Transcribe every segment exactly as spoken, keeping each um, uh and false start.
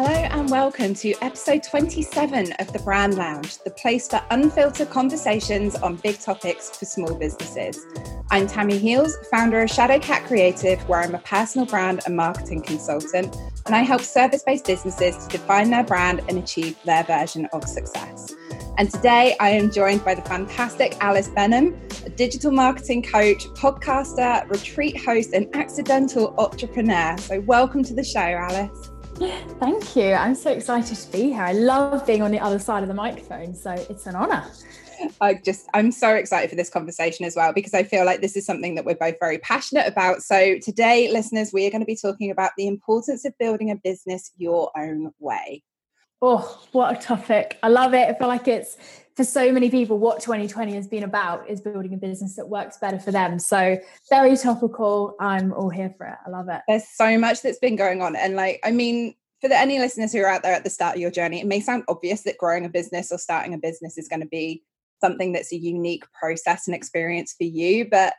Hello and welcome to episode twenty-seven of the Brand Lounge, the place for unfiltered conversations on big topics for small businesses. I'm Tammi Heels, founder of Shadowcat Creative, where I'm a personal brand and marketing consultant, and I help service-based businesses to define their brand and achieve their version of success. And today I am joined by the fantastic Alice Benham, a digital marketing coach, podcaster, retreat host, and accidental entrepreneur. So welcome to the show, Alice. Thank you. I'm so excited to be here. I love being on the other side of the microphone, so it's an honour. I just, I'm so excited for this conversation as well, because I feel like this is something that we're both very passionate about. So today, listeners, we are going to be talking about the importance of building a business your own way. Oh, what a topic. I love it. I feel like it's, for so many people, what twenty twenty has been about is building a business that works better for them. So very topical. I'm all here for it. I love it. There's so much that's been going on. And like, I mean, for the, any listeners who are out there at the start of your journey, it may sound obvious that growing a business or starting a business is going to be something that's a unique process and experience for you. But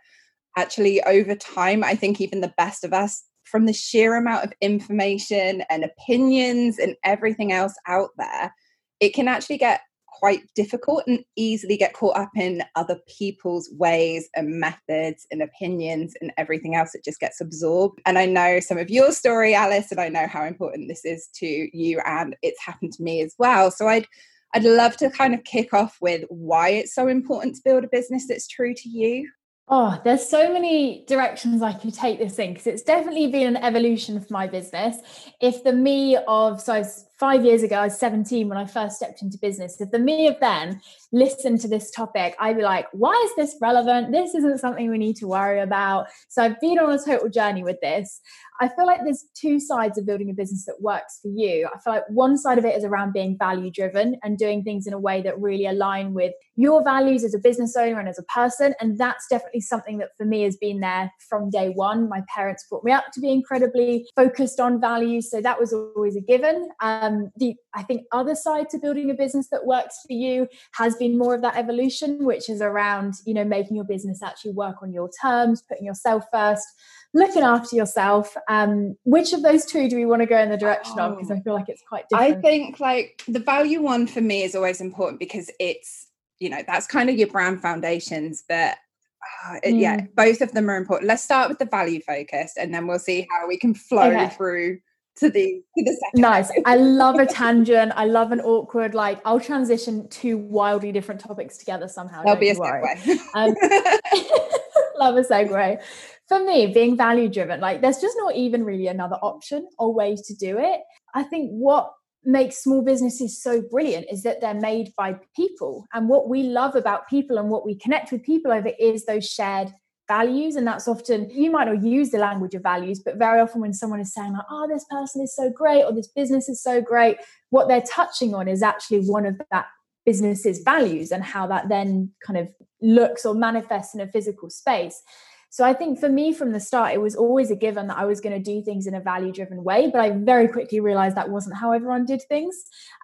actually, over time, I think even the best of us, from the sheer amount of information and opinions and everything else out there, it can actually get quite difficult and easily get caught up in other people's ways and methods and opinions and everything else. It just gets absorbed. And I know some of your story, Alice, and I know how important this is to you, and it's happened to me as well. So I'd I'd love to kind of kick off with why it's so important to build a business that's true to you. Oh, there's so many directions I could take this in, because it's definitely been an evolution for my business. If the me of, so I was five years ago, I was seventeen when I first stepped into business. If the me of then listened to this topic, I'd be like, why is this relevant? This isn't something we need to worry about. So I've been on a total journey with this. I feel like there's two sides of building a business that works for you. I feel like one side of it is around being value driven and doing things in a way that really align with your values as a business owner and as a person. And that's definitely something that for me has been there from day one. My parents brought me up to be incredibly focused on values, so that was always a given. Um, the I think other side to building a business that works for you has been more of that evolution, which is around, you know, making your business actually work on your terms, putting yourself first, looking after yourself. Um, which of those two do we want to go in the direction oh, of? Because I feel like it's quite different. I think like the value one for me is always important, because it's, you know, that's kind of your brand foundations, but Uh, mm. yeah, both of them are important. Let's start with the value focused, and then we'll see how we can flow okay. through to the to the second. Nice. I love a tangent. I love an awkward, like I'll transition two wildly different topics together somehow. There'll be a segue. Um, love a segue. For me, being value driven, like there's just not even really another option or way to do it. I think what makes small businesses so brilliant is that they're made by people, and what we love about people and what we connect with people over is those shared values. And that's often, you might not use the language of values, but very often when someone is saying like, oh, this person is so great or this business is so great, what they're touching on is actually one of that business's values and how that then kind of looks or manifests in a physical space. So I think for me from the start, it was always a given that I was going to do things in a value-driven way, but I very quickly realized that wasn't how everyone did things,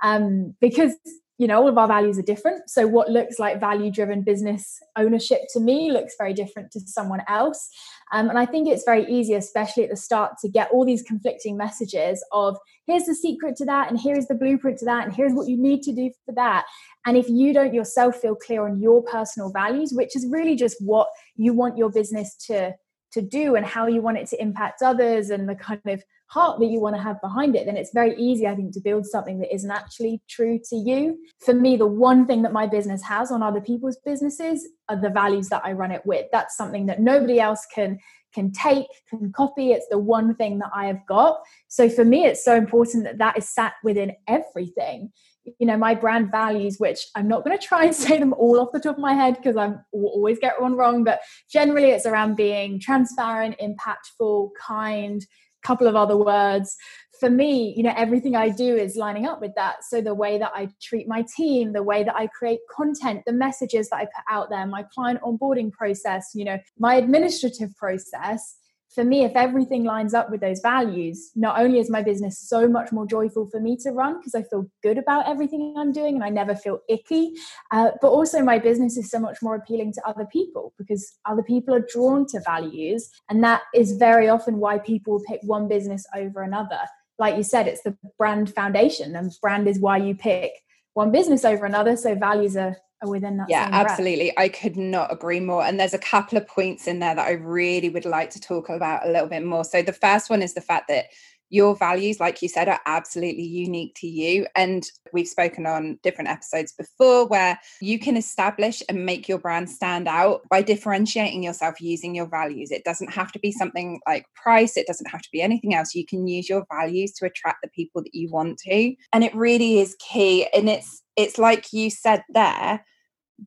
um, because, you know, all of our values are different. So what looks like value-driven business ownership to me looks very different to someone else. Um, and I think it's very easy, especially at the start, to get all these conflicting messages of here's the secret to that, and here's the blueprint to that, and here's what you need to do for that. And if you don't yourself feel clear on your personal values, which is really just what you want your business to, to do and how you want it to impact others and the kind of heart that you want to have behind it, then it's very easy, I think, to build something that isn't actually true to you. For me, the one thing that my business has on other people's businesses are the values that I run it with. That's something that nobody else can can take, can copy. It's the one thing that I have got. So for me, it's so important that that is sat within everything. You know, my brand values, which I'm not going to try and say them all off the top of my head because I will always get one wrong, but generally it's around being transparent, impactful, kind, couple of other words. For me, you know, everything I do is lining up with that. So the way that I treat my team, the way that I create content, the messages that I put out there, my client onboarding process, you know, my administrative process. For me, if everything lines up with those values, not only is my business so much more joyful for me to run because I feel good about everything I'm doing and I never feel icky, uh, but also my business is so much more appealing to other people because other people are drawn to values. And that is very often why people pick one business over another. like you said, it's the brand foundation, and brand is why you pick one business over another. So values are, are within that. Yeah, absolutely. Breath. I could not agree more. And there's a couple of points in there that I really would like to talk about a little bit more. So the first one is the fact that your values, like you said, are absolutely unique to you. And we've spoken on different episodes before where you can establish and make your brand stand out by differentiating yourself using your values. It doesn't have to be something like price. It doesn't have to be anything else. You can use your values to attract the people that you want to. And it really is key. And it's it's like you said there,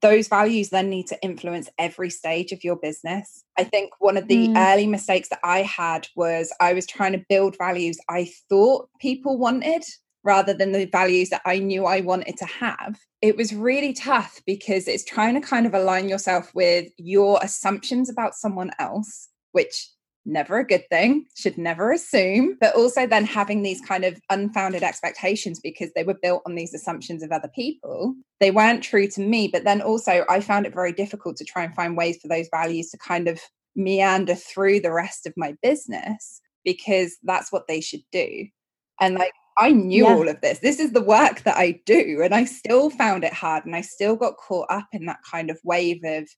those values then need to influence every stage of your business. I think one of the mm. early mistakes that I had was I was trying to build values I thought people wanted rather than the values that I knew I wanted to have. It was really tough because it's trying to kind of align yourself with your assumptions about someone else, which never a good thing, should never assume, but also then having these kind of unfounded expectations because they were built on these assumptions of other people. They weren't true to me, but then also I found it very difficult to try and find ways for those values to kind of meander through the rest of my business because that's what they should do. And like, I knew yeah. all of this. This is the work that I do. And I still found it hard. And I still got caught up in that kind of wave of,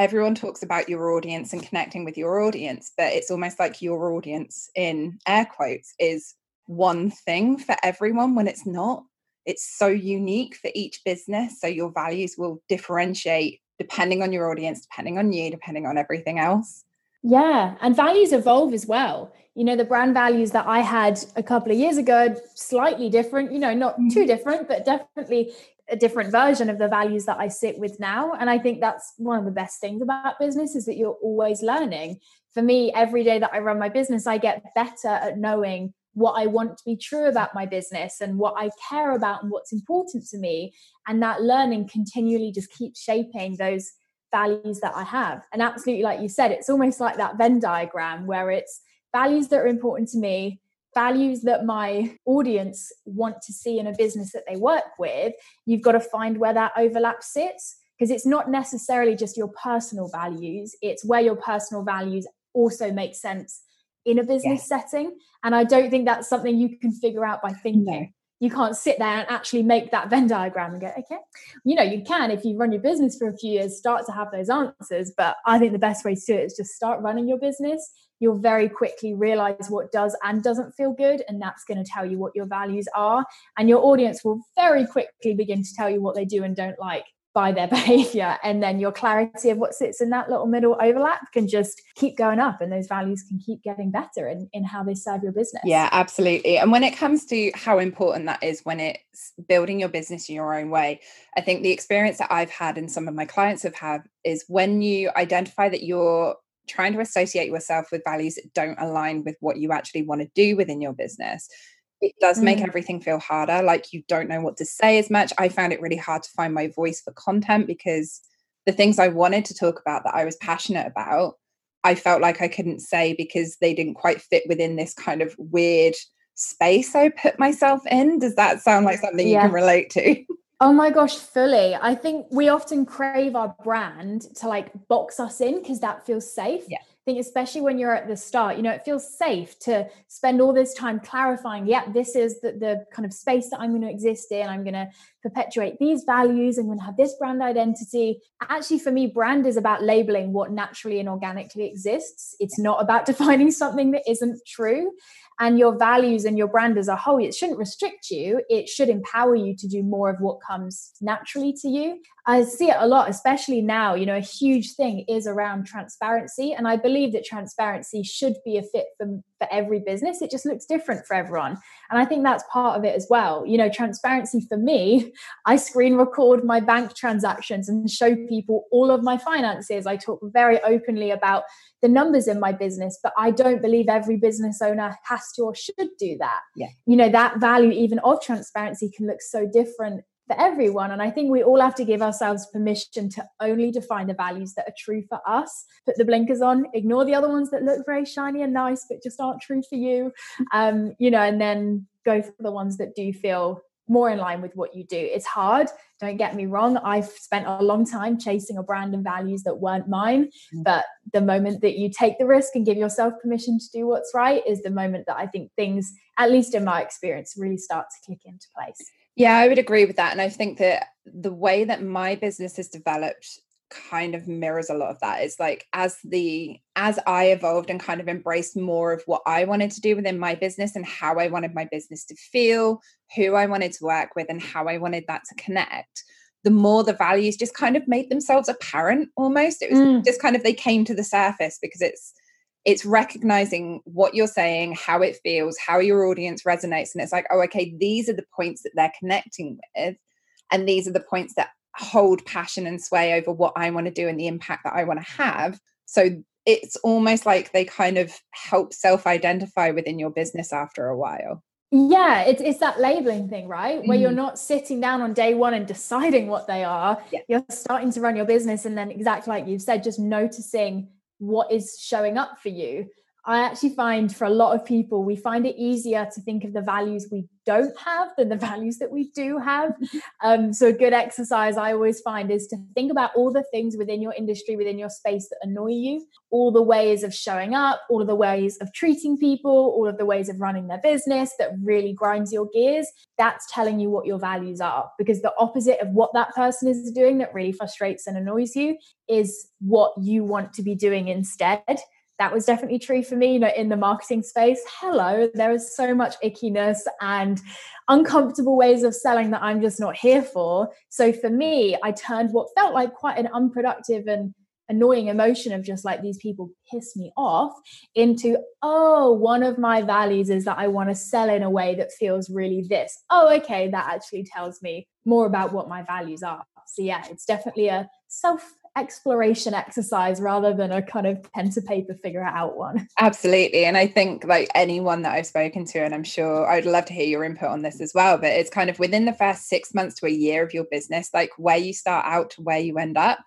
everyone talks about your audience and connecting with your audience, but it's almost like your audience, in air quotes, is one thing for everyone when it's not. It's so unique for each business. So your values will differentiate depending on your audience, depending on you, depending on everything else. Yeah. And values evolve as well. You know, the brand values that I had a couple of years ago, slightly different, you know, not too different, but definitely a different version of the values that I sit with now. And I think that's one of the best things about business is that you're always learning. For me, every day that I run my business, I get better at knowing what I want to be true about my business and what I care about and what's important to me. And that learning continually just keeps shaping those values that I have. And absolutely, like you said, it's almost like that Venn diagram where it's values that are important to me, values that my audience want to see in a business that they work with. You've got to find where that overlap sits, because it's not necessarily just your personal values. It's where your personal values also make sense in a business yes. setting. And I don't think that's something you can figure out by thinking. No. You can't sit there and actually make that Venn diagram and go, okay, you know, you can, if you run your business for a few years, start to have those answers. But I think the best way to do it is just start running your business. You'll very quickly realize what does and doesn't feel good. And that's going to tell you what your values are. And your audience will very quickly begin to tell you what they do and don't like by their behavior. And then your clarity of what sits in that little middle overlap can just keep going up, and those values can keep getting better in, in how they serve your business. Yeah, absolutely. And when it comes to how important that is when it's building your business in your own way, I think the experience that I've had and some of my clients have had is when you identify that you're trying to associate yourself with values that don't align with what you actually want to do within your business, it does make everything feel harder. Like you don't know what to say as much. I found it really hard to find my voice for content because the things I wanted to talk about that I was passionate about, I felt like I couldn't say because they didn't quite fit within this kind of weird space I put myself in. Does that sound like something yeah. you can relate to? Oh my gosh, fully. I think we often crave our brand to like box us in because that feels safe. Yeah. I think especially when you're at the start, you know, it feels safe to spend all this time clarifying, yeah, this is the, the kind of space that I'm going to exist in. I'm going to perpetuate these values. I'm going to have this brand identity. Actually, for me, brand is about labeling what naturally and organically exists. It's not about defining something that isn't true. And your values and your brand as a whole, it shouldn't restrict you. It should empower you to do more of what comes naturally to you. I see it a lot, especially now, you know, a huge thing is around transparency. And I believe that transparency should be a fit for, for every business. It just looks different for everyone. And I think that's part of it as well. You know, transparency for me, I screen record my bank transactions and show people all of my finances. I talk very openly about the numbers in my business, but I don't believe every business owner has to or should do that. Yeah. You know, that value even of transparency can look so different for everyone. And I think we all have to give ourselves permission to only define the values that are true for us. Put the blinkers on, ignore the other ones that look very shiny and nice, but just aren't true for you. Um, you know, and then go for the ones that do feel more in line with what you do. It's hard, don't get me wrong. I've spent a long time chasing a brand and values that weren't mine, but the moment that you take the risk and give yourself permission to do what's right is the moment that I think things, at least in my experience, really start to click into place. Yeah, I would agree with that. And I think that the way that my business has developed kind of mirrors a lot of that. It's like as the as I evolved and kind of embraced more of what I wanted to do within my business and how I wanted my business to feel, who I wanted to work with and how I wanted that to connect, the more the values just kind of made themselves apparent almost. It was mm. just kind of, they came to the surface because it's it's recognizing what you're saying, how it feels, how your audience resonates. And it's like, oh, okay, these are the points that they're connecting with. And these are the points that hold passion and sway over what I want to do and the impact that I want to have. So it's almost like they kind of help self-identify within your business after a while. Yeah, it's it's that labeling thing, right? Mm-hmm. Where you're not sitting down on day one and deciding what they are. Yeah. You're starting to run your business and then exactly like you've said, just noticing what is showing up for you. I actually find for a lot of people, we find it easier to think of the values we don't have than the values that we do have. Um, so a good exercise I always find is to think about all the things within your industry, within your space that annoy you, all the ways of showing up, all of the ways of treating people, all of the ways of running their business that really grinds your gears. That's telling you what your values are, because the opposite of what that person is doing that really frustrates and annoys you is what you want to be doing instead. That was definitely true for me, you know, in the marketing space. Hello, there is so much ickiness and uncomfortable ways of selling that I'm just not here for. So for me, I turned what felt like quite an unproductive and annoying emotion of just like, these people piss me off, into, oh, one of my values is that I want to sell in a way that feels really this. Oh, okay, that actually tells me more about what my values are. So yeah, it's definitely a self exploration exercise rather than a kind of pen to paper figure it out one. Absolutely. And I think like anyone that I've spoken to, and I'm sure I would love to hear your input on this as well, but it's kind of within the first six months to a year of your business, like where you start out to where you end up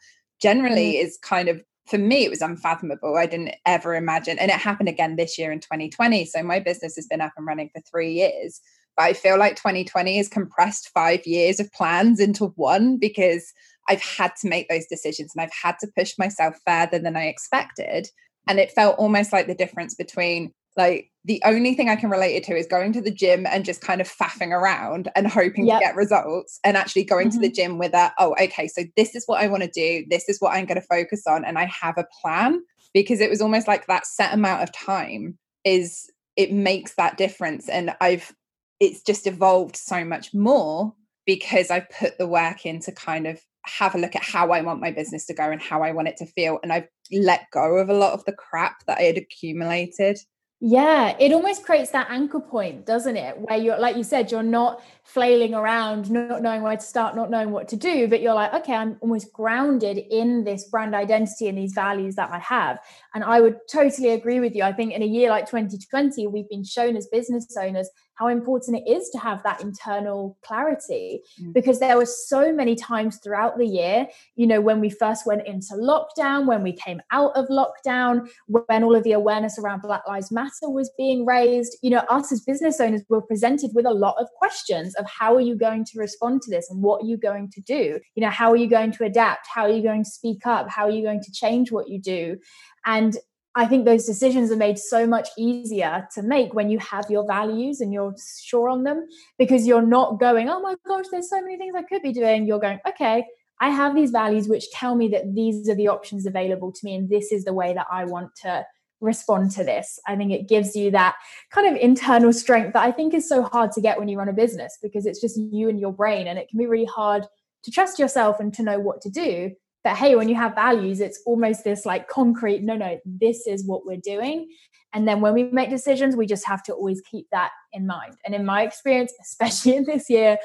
generally mm. is kind of, for me, it was unfathomable. I didn't ever imagine. And it happened again this year in twenty twenty. So my business has been up and running for three years, but I feel like twenty twenty has compressed five years of plans into one, because I've had to make those decisions and I've had to push myself further than I expected. And it felt almost like the difference between like, the only thing I can relate it to is going to the gym and just kind of faffing around and hoping yep. to get results, and actually going mm-hmm. to the gym with a, oh, okay, so this is what I want to do. This is what I'm going to focus on. And I have a plan, because it was almost like that set amount of time is, it makes that difference. And I've, it's just evolved so much more because I've put the work in to kind of have a look at how I want my business to go and how I want it to feel. And I've let go of a lot of the crap that I had accumulated. Yeah, it almost creates that anchor point, doesn't it? Where you're, like you said, you're not flailing around, not knowing where to start, not knowing what to do, but you're like, okay, I'm almost grounded in this brand identity and these values that I have. And I would totally agree with you. I think in a year like twenty twenty, we've been shown as business owners how important it is to have that internal clarity, because there were so many times throughout the year, you know, when we first went into lockdown, when we came out of lockdown, when all of the awareness around Black Lives Matter was being raised, you know, us as business owners were presented with a lot of questions of how are you going to respond to this and what are you going to do? You know, how are you going to adapt? How are you going to speak up? How are you going to change what you do? And I think those decisions are made so much easier to make when you have your values and you're sure on them, because you're not going, oh my gosh, there's so many things I could be doing. You're going, okay, I have these values which tell me that these are the options available to me, and this is the way that I want to respond to this. I think it gives you that kind of internal strength that I think is so hard to get when you run a business, because it's just you and your brain, and it can be really hard to trust yourself and to know what to do. But hey, when you have values, it's almost this like concrete, no, no, this is what we're doing. And then when we make decisions, we just have to always keep that in mind. And in my experience, especially in this year,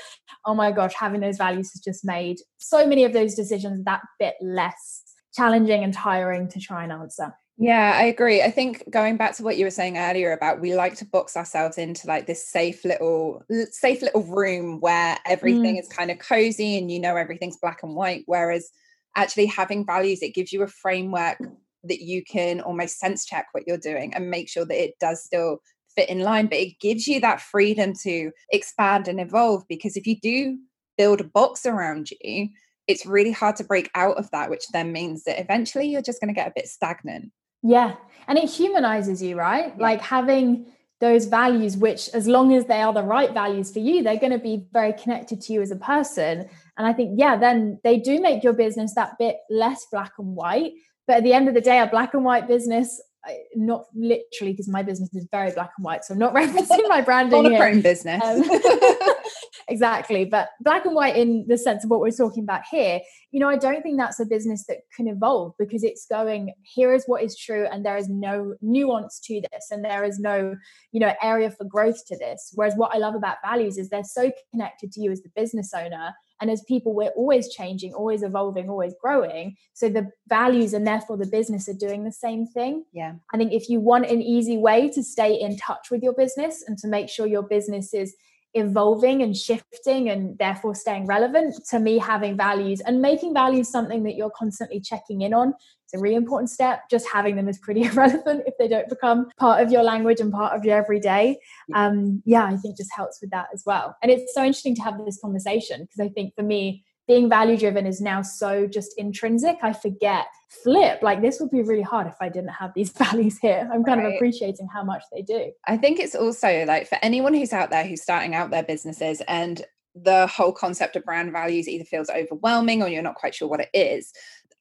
oh my gosh, having those values has just made so many of those decisions that bit less challenging and tiring to try and answer. Yeah, I agree. I think going back to what you were saying earlier about, we like to box ourselves into like this safe little safe little room where everything mm. is kind of cozy and you know everything's black and white. Whereas actually having values, it gives you a framework that you can almost sense check what you're doing and make sure that it does still fit in line, but it gives you that freedom to expand and evolve. Because if you do build a box around you, it's really hard to break out of that, which then means that eventually you're just going to get a bit stagnant. Yeah. And it humanizes you, right? Yeah. Like having those values, which as long as they are the right values for you, they're going to be very connected to you as a person. And I think, yeah, then they do make your business that bit less black and white. But at the end of the day, a black and white business, not literally, because my business is very black and white, so I'm not referencing my branding here. Monochrome business. Um, exactly. But black and white in the sense of what we're talking about here, you know, I don't think that's a business that can evolve, because it's going, here is what is true, and there is no nuance to this, and there is no, you know, area for growth to this. Whereas what I love about values is they're so connected to you as the business owner. And as people, we're always changing, always evolving, always growing. So the values and therefore the business are doing the same thing. Yeah. I think if you want an easy way to stay in touch with your business and to make sure your business is evolving and shifting and therefore staying relevant, to me, having values and making values something that you're constantly checking in on, it's a really important step. Just having them is pretty irrelevant if they don't become part of your language and part of your everyday. Um, yeah, I think it just helps with that as well. And it's so interesting to have this conversation, because I think for me, being value driven is now so just intrinsic. I forget, flip, like this would be really hard if I didn't have these values here. I'm kind right. of appreciating how much they do. I think it's also like for anyone who's out there who's starting out their businesses and the whole concept of brand values either feels overwhelming or you're not quite sure what it is.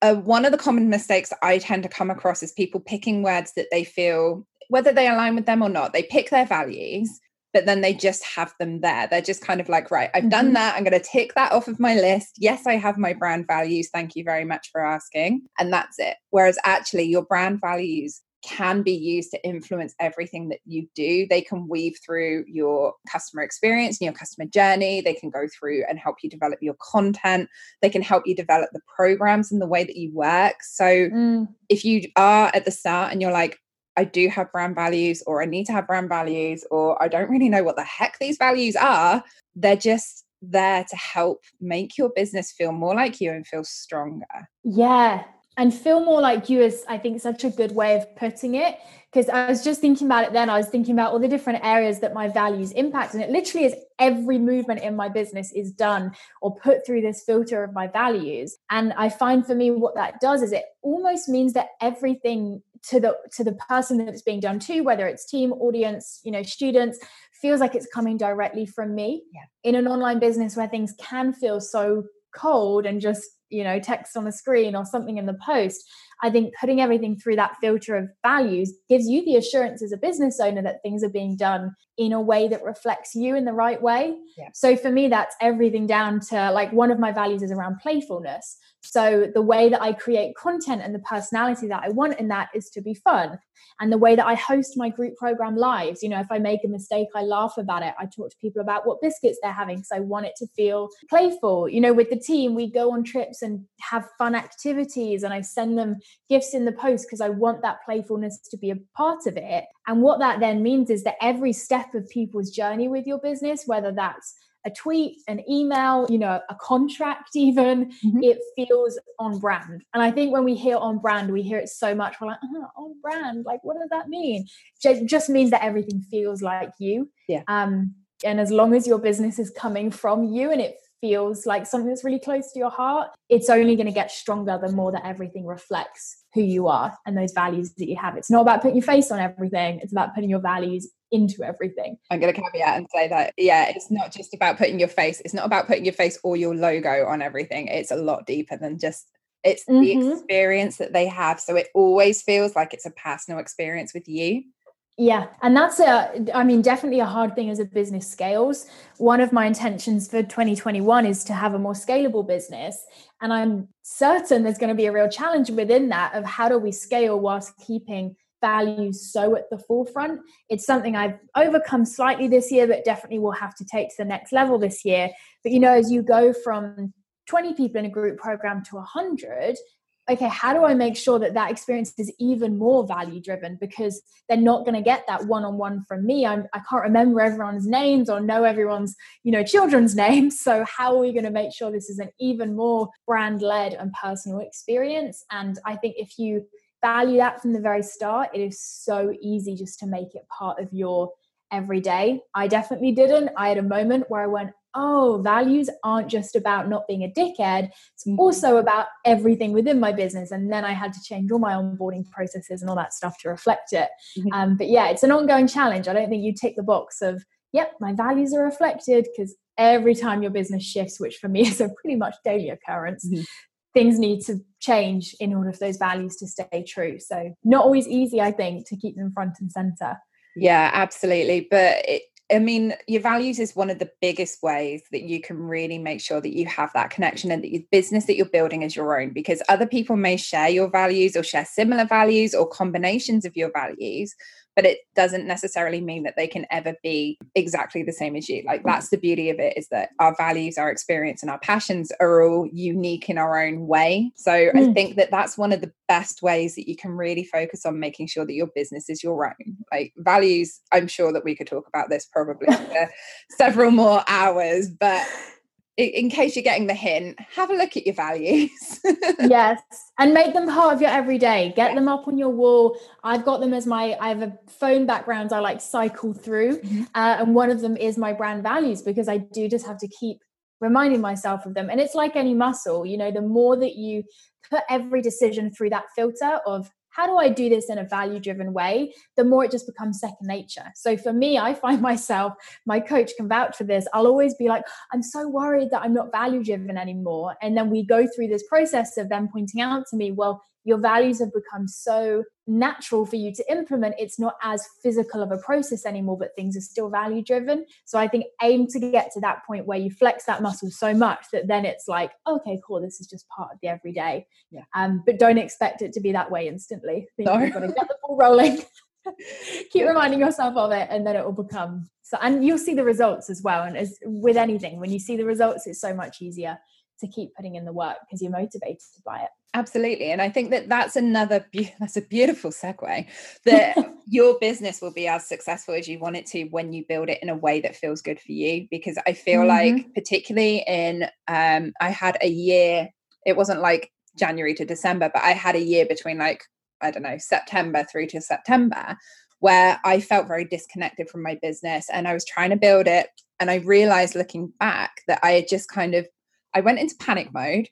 Uh, one of the common mistakes I tend to come across is people picking words that they feel, whether they align with them or not, they pick their values, but then they just have them there. They're just kind of like, right, I've mm-hmm. done that. I'm going to tick that off of my list. Yes, I have my brand values. Thank you very much for asking. And that's it. Whereas actually your brand values can be used to influence everything that you do. They can weave through your customer experience and your customer journey. They can go through and help you develop your content. They can help you develop the programs and the way that you work. So mm. if you are at the start and you're like, I do have brand values, or I need to have brand values, or I don't really know what the heck these values are, they're just there to help make your business feel more like you and feel stronger. Yeah. And feel more like you is, I think, such a good way of putting it. Because I was just thinking about it then. I was thinking about all the different areas that my values impact. And it literally is every movement in my business is done or put through this filter of my values. And I find for me what that does is it almost means that everything to the to the person that it's being done to, whether it's team, audience, you know, students, feels like it's coming directly from me. Yeah. In an online business where things can feel so cold and just, you know, text on the screen or something in the post, I think putting everything through that filter of values gives you the assurance as a business owner that things are being done in a way that reflects you in the right way. Yeah. So for me, that's everything down to like one of my values is around playfulness. So the way that I create content and the personality that I want in that is to be fun. And the way that I host my group program lives, you know, if I make a mistake, I laugh about it. I talk to people about what biscuits they're having because I want it to feel playful. You know, with the team, we go on trips and have fun activities, and I send them gifts in the post because I want that playfulness to be a part of it. And what that then means is that every step of people's journey with your business, whether that's a tweet, an email, you know, a contract even, mm-hmm. it feels on brand. And I think when we hear on brand, we hear it so much. We're like, oh, on brand, like, what does that mean? It just means that everything feels like you. Yeah. Um, and as long as your business is coming from you and it feels like something that's really close to your heart, it's only going to get stronger the more that everything reflects who you are and those values that you have. It's not about putting your face on everything. It's about putting your values into everything. I'm going to caveat and say that, yeah, it's not just about putting your face. It's not about putting your face or your logo on everything. It's a lot deeper than just, it's mm-hmm. the experience that they have. So it always feels like it's a personal experience with you. Yeah. And that's a, I mean, definitely a hard thing as a business scales. One of my intentions for twenty twenty-one is to have a more scalable business. And I'm certain there's going to be a real challenge within that of how do we scale whilst keeping values so at the forefront. It's something I've overcome slightly this year, but definitely will have to take to the next level this year. But, you know, as you go from twenty people in a group program to one hundred, okay, how do I make sure that that experience is even more value driven? Because they're not going to get that one-on-one from me. I'm, I can't remember everyone's names or know everyone's, you know, children's names. So how are we going to make sure this is an even more brand led and personal experience? And I think if you value that from the very start, it is so easy just to make it part of your every day. I definitely didn't. I had a moment where I went, oh, values aren't just about not being a dickhead. It's also about everything within my business. And then I had to change all my onboarding processes and all that stuff to reflect it. Mm-hmm. Um, but yeah, it's an ongoing challenge. I don't think you tick the box of, yep, my values are reflected, because every time your business shifts, which for me is a pretty much daily occurrence, mm-hmm. things need to change in order for those values to stay true. So not always easy, I think, to keep them front and center. Yeah, absolutely. But it, I mean, your values is one of the biggest ways that you can really make sure that you have that connection and that your business that you're building is your own, because other people may share your values or share similar values or combinations of your values, but it doesn't necessarily mean that they can ever be exactly the same as you. Like, that's the beauty of it, is that our values, our experience and our passions are all unique in our own way. So mm. I think that that's one of the best ways that you can really focus on making sure that your business is your own. Like, values, I'm sure that we could talk about this probably for several more hours, but in case you're getting the hint, have a look at your values. Yes. And make them part of your everyday. Get yeah. them up on your wall. I've got them as my, I have a phone background I like cycle through. Mm-hmm. Uh, and one of them is my brand values, because I do just have to keep reminding myself of them. And it's like any muscle, you know, the more that you put every decision through that filter of, how do I do this in a value-driven way? The more it just becomes second nature. So for me, I find myself, my coach can vouch for this, I'll always be like, I'm so worried that I'm not value-driven anymore. And then we go through this process of them pointing out to me, well, your values have become so natural for you to implement. It's not as physical of a process anymore, but things are still value-driven. So I think aim to get to that point where you flex that muscle so much that then it's like, okay, cool, this is just part of the everyday. Yeah. Um, but don't expect it to be that way instantly. Think no. You've got to get the ball rolling. Keep reminding yourself of it, and then it will become so. And you'll see the results as well. And as with anything, when you see the results, it's so much easier to keep putting in the work because you're motivated by it. Absolutely. And I think that that's another, be- that's a beautiful segue, that your business will be as successful as you want it to when you build it in a way that feels good for you. Because I feel mm-hmm. like particularly in, um, I had a year, it wasn't like January to December, but I had a year between like, I don't know, September through to September, where I felt very disconnected from my business and I was trying to build it. And I realized looking back that I had just kind of, I went into panic mode.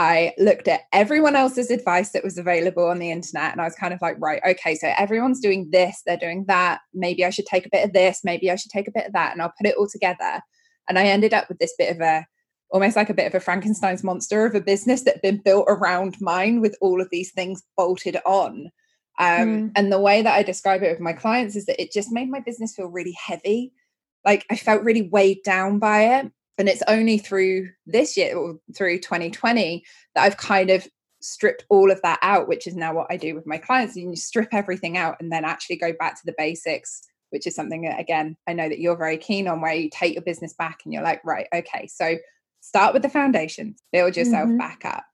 I looked at everyone else's advice that was available on the internet and I was kind of like, right, okay, so everyone's doing this, they're doing that. Maybe I should take a bit of this, maybe I should take a bit of that, and I'll put it all together. And I ended up with this bit of a, almost like a bit of a Frankenstein's monster of a business that had been built around mine with all of these things bolted on. Um, mm. And the way that I describe it with my clients is that it just made my business feel really heavy. Like, I felt really weighed down by it. And it's only through this year, or through twenty twenty, that I've kind of stripped all of that out, which is now what I do with my clients. And you strip everything out and then actually go back to the basics, which is something that, again, I know that you're very keen on, where you take your business back and you're like, right, okay, so start with the foundations, build yourself mm-hmm. back up.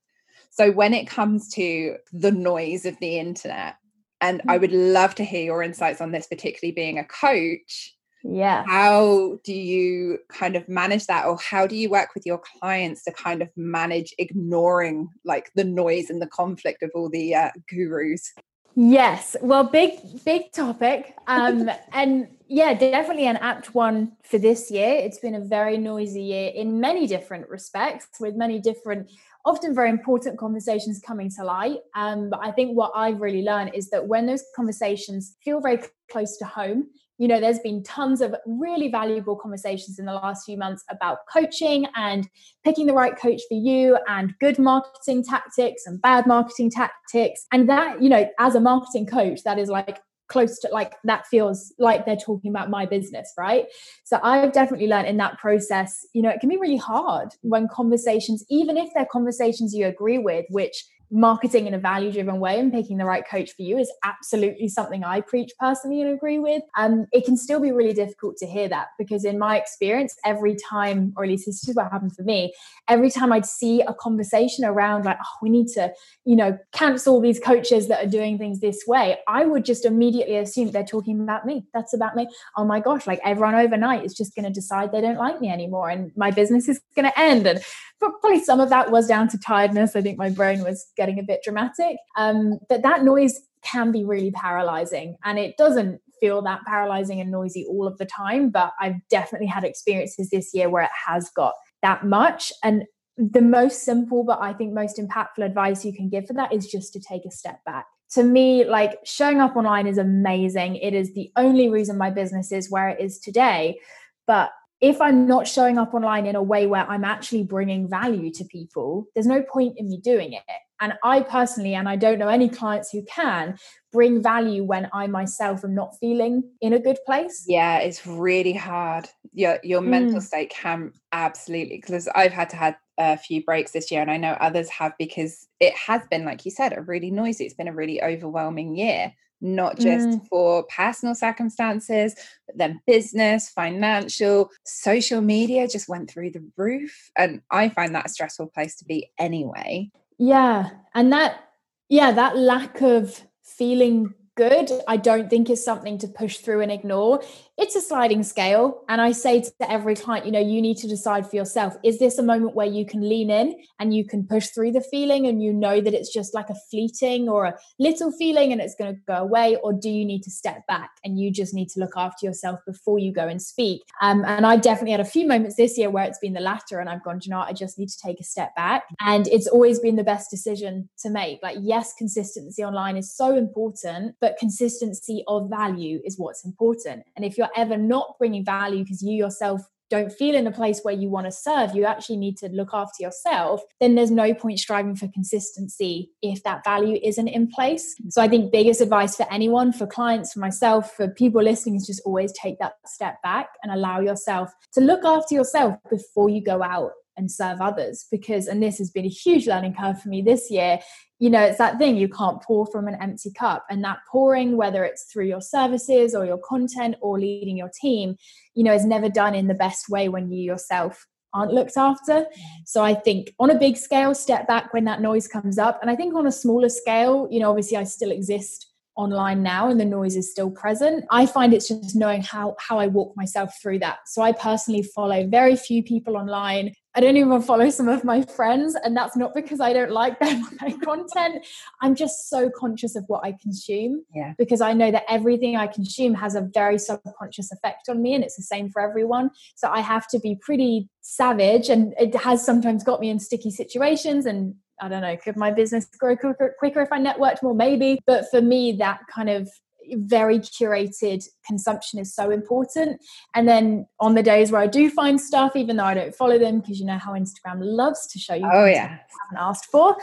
So when it comes to the noise of the internet, and mm-hmm. I would love to hear your insights on this, particularly being a coach. Yeah. How do you kind of manage that, or how do you work with your clients to kind of manage ignoring like the noise and the conflict of all the uh, gurus? Yes. Well, big, big topic. Um, and yeah, definitely an apt one for this year. It's been a very noisy year in many different respects, with many different, often very important conversations coming to light. Um, but I think what I've really learned is that when those conversations feel very close to home, you know, there's been tons of really valuable conversations in the last few months about coaching and picking the right coach for you, and good marketing tactics and bad marketing tactics. And that, you know, as a marketing coach, that is like close to, like, that feels like they're talking about my business, right? So I've definitely learned in that process, you know, it can be really hard when conversations, even if they're conversations you agree with, which marketing in a value-driven way and picking the right coach for you is absolutely something I preach personally and agree with. Um, it can still be really difficult to hear that, because in my experience, every time, or at least this is what happened for me, every time I'd see a conversation around like, oh, we need to, you know, cancel these coaches that are doing things this way, I would just immediately assume they're talking about me. That's about me. Oh my gosh, like everyone overnight is just going to decide they don't like me anymore and my business is going to end. And probably some of that was down to tiredness. I think my brain was getting a bit dramatic. Um, but that noise can be really paralyzing, and it doesn't feel that paralyzing and noisy all of the time, but I've definitely had experiences this year where it has got that much. And the most simple, but I think most impactful advice you can give for that is just to take a step back. To me, like, showing up online is amazing. It is the only reason my business is where it is today. But if I'm not showing up online in a way where I'm actually bringing value to people, there's no point in me doing it. And I personally, and I don't know any clients who can, bring value when I myself am not feeling in a good place. Yeah, it's really hard. Your, your mm. mental state can absolutely, because I've had to have a few breaks this year, and I know others have, because it has been, like you said, a really noisy, it's been a really overwhelming year, not just mm. for personal circumstances, but then business, financial, social media just went through the roof. And I find that a stressful place to be anyway. Yeah. And that, yeah, that lack of feeling good, I don't think is something to push through and ignore. It's a sliding scale. And I say to every client, you know, you need to decide for yourself, is this a moment where you can lean in and you can push through the feeling, and you know that it's just like a fleeting or a little feeling and it's going to go away? Or do you need to step back and you just need to look after yourself before you go and speak? Um, and I definitely had a few moments this year where it's been the latter, and I've gone, you know, I just need to take a step back. And it's always been the best decision to make. Like, yes, consistency online is so important, but consistency of value is what's important. And if you're ever not bringing value because you yourself don't feel in a place where you want to serve, you actually need to look after yourself, then there's no point striving for consistency if that value isn't in place. So I think biggest advice for anyone, for clients, for myself, for people listening, is just always take that step back and allow yourself to look after yourself before you go out and serve others. Because, and this has been a huge learning curve for me this year, you know, it's that thing, you can't pour from an empty cup. And that pouring, whether it's through your services or your content or leading your team, you know, is never done in the best way when you yourself aren't looked after. So I think on a big scale, step back when that noise comes up. And I think on a smaller scale, you know, obviously I still exist online now and the noise is still present. I find it's just knowing how how I walk myself through that. So I personally follow very few people online. I don't even follow some of my friends, and that's not because I don't like them or their content. I'm just so conscious of what I consume, yeah. because I know that everything I consume has a very subconscious effect on me, and it's the same for everyone. So I have to be pretty savage, and it has sometimes got me in sticky situations. And I don't know, could my business grow quicker, quicker if I networked more? Maybe. But for me, that kind of very curated consumption is so important. And then on the days where I do find stuff, even though I don't follow them, because you know how Instagram loves to show you oh yeah I haven't asked for,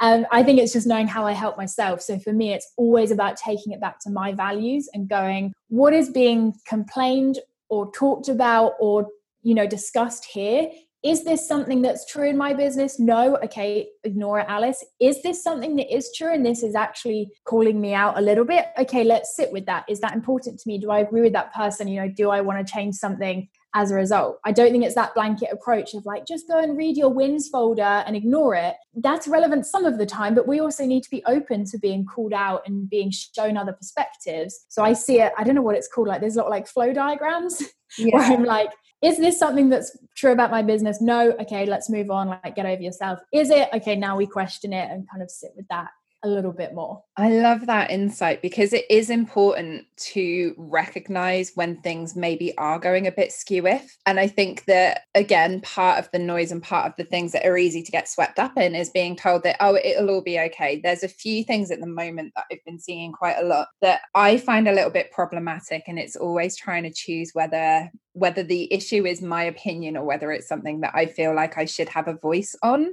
um, I think it's just knowing how I help myself. So for me, it's always about taking it back to my values and going, what is being complained or talked about or, you know, discussed here? Is this something that's true in my business? No. Okay, ignore it, Alice. Is this something that is true and this is actually calling me out a little bit? Okay, let's sit with that. Is that important to me? Do I agree with that person? You know, do I want to change something as a result? I don't think it's that blanket approach of like, just go and read your wins folder and ignore it. That's relevant some of the time, but we also need to be open to being called out and being shown other perspectives. So I see it, I don't know what it's called. Like, there's a lot of like flow diagrams yeah. where I'm like, is this something that's true about my business? No. Okay, let's move on. Like, get over yourself. Is it? Okay, now we question it and kind of sit with that a little bit more. I love that insight, because it is important to recognize when things maybe are going a bit skew-iff. And I think that, again, part of the noise and part of the things that are easy to get swept up in is being told that, oh, it'll all be okay. There's a few things at the moment that I've been seeing quite a lot that I find a little bit problematic, and it's always trying to choose whether whether the issue is my opinion or whether it's something that I feel like I should have a voice on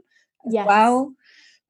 as yes. well.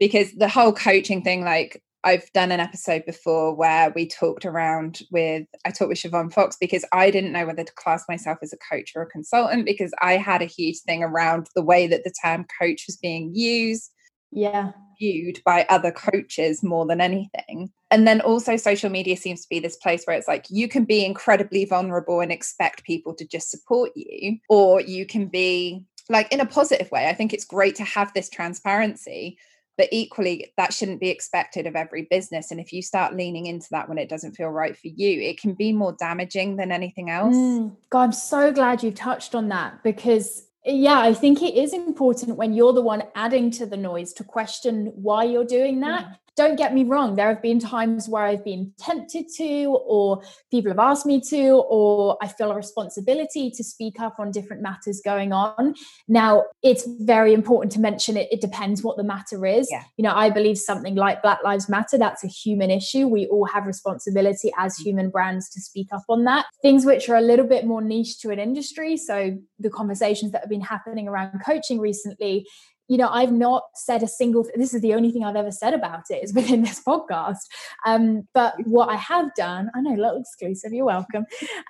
Because the whole coaching thing, like I've done an episode before where we talked around with, I talked with Siobhan Fox, because I didn't know whether to class myself as a coach or a consultant, because I had a huge thing around the way that the term coach was being used. Yeah. Viewed by other coaches more than anything. And then also social media seems to be this place where it's like, you can be incredibly vulnerable and expect people to just support you, or you can be like, in a positive way, I think it's great to have this transparency, but equally that shouldn't be expected of every business. And if you start leaning into that when it doesn't feel right for you, it can be more damaging than anything else. Mm, God, I'm so glad you touched on that, because yeah, I think it is important when you're the one adding to the noise to question why you're doing that. don't get me wrong, there have been times where I've been tempted to, or people have asked me to, or I feel a responsibility to speak up on different matters going on. Now, it's very important to mention it, it depends what the matter is. Yeah. You know, I believe something like Black Lives Matter, that's a human issue. We all have responsibility as human brands to speak up on that. Things which are a little bit more niche to an industry, so the conversations that have been happening around coaching recently, you know, I've not said a single thing. This is the only thing I've ever said about it is within this podcast. Um, but what I have done, I know, little exclusive, you're welcome,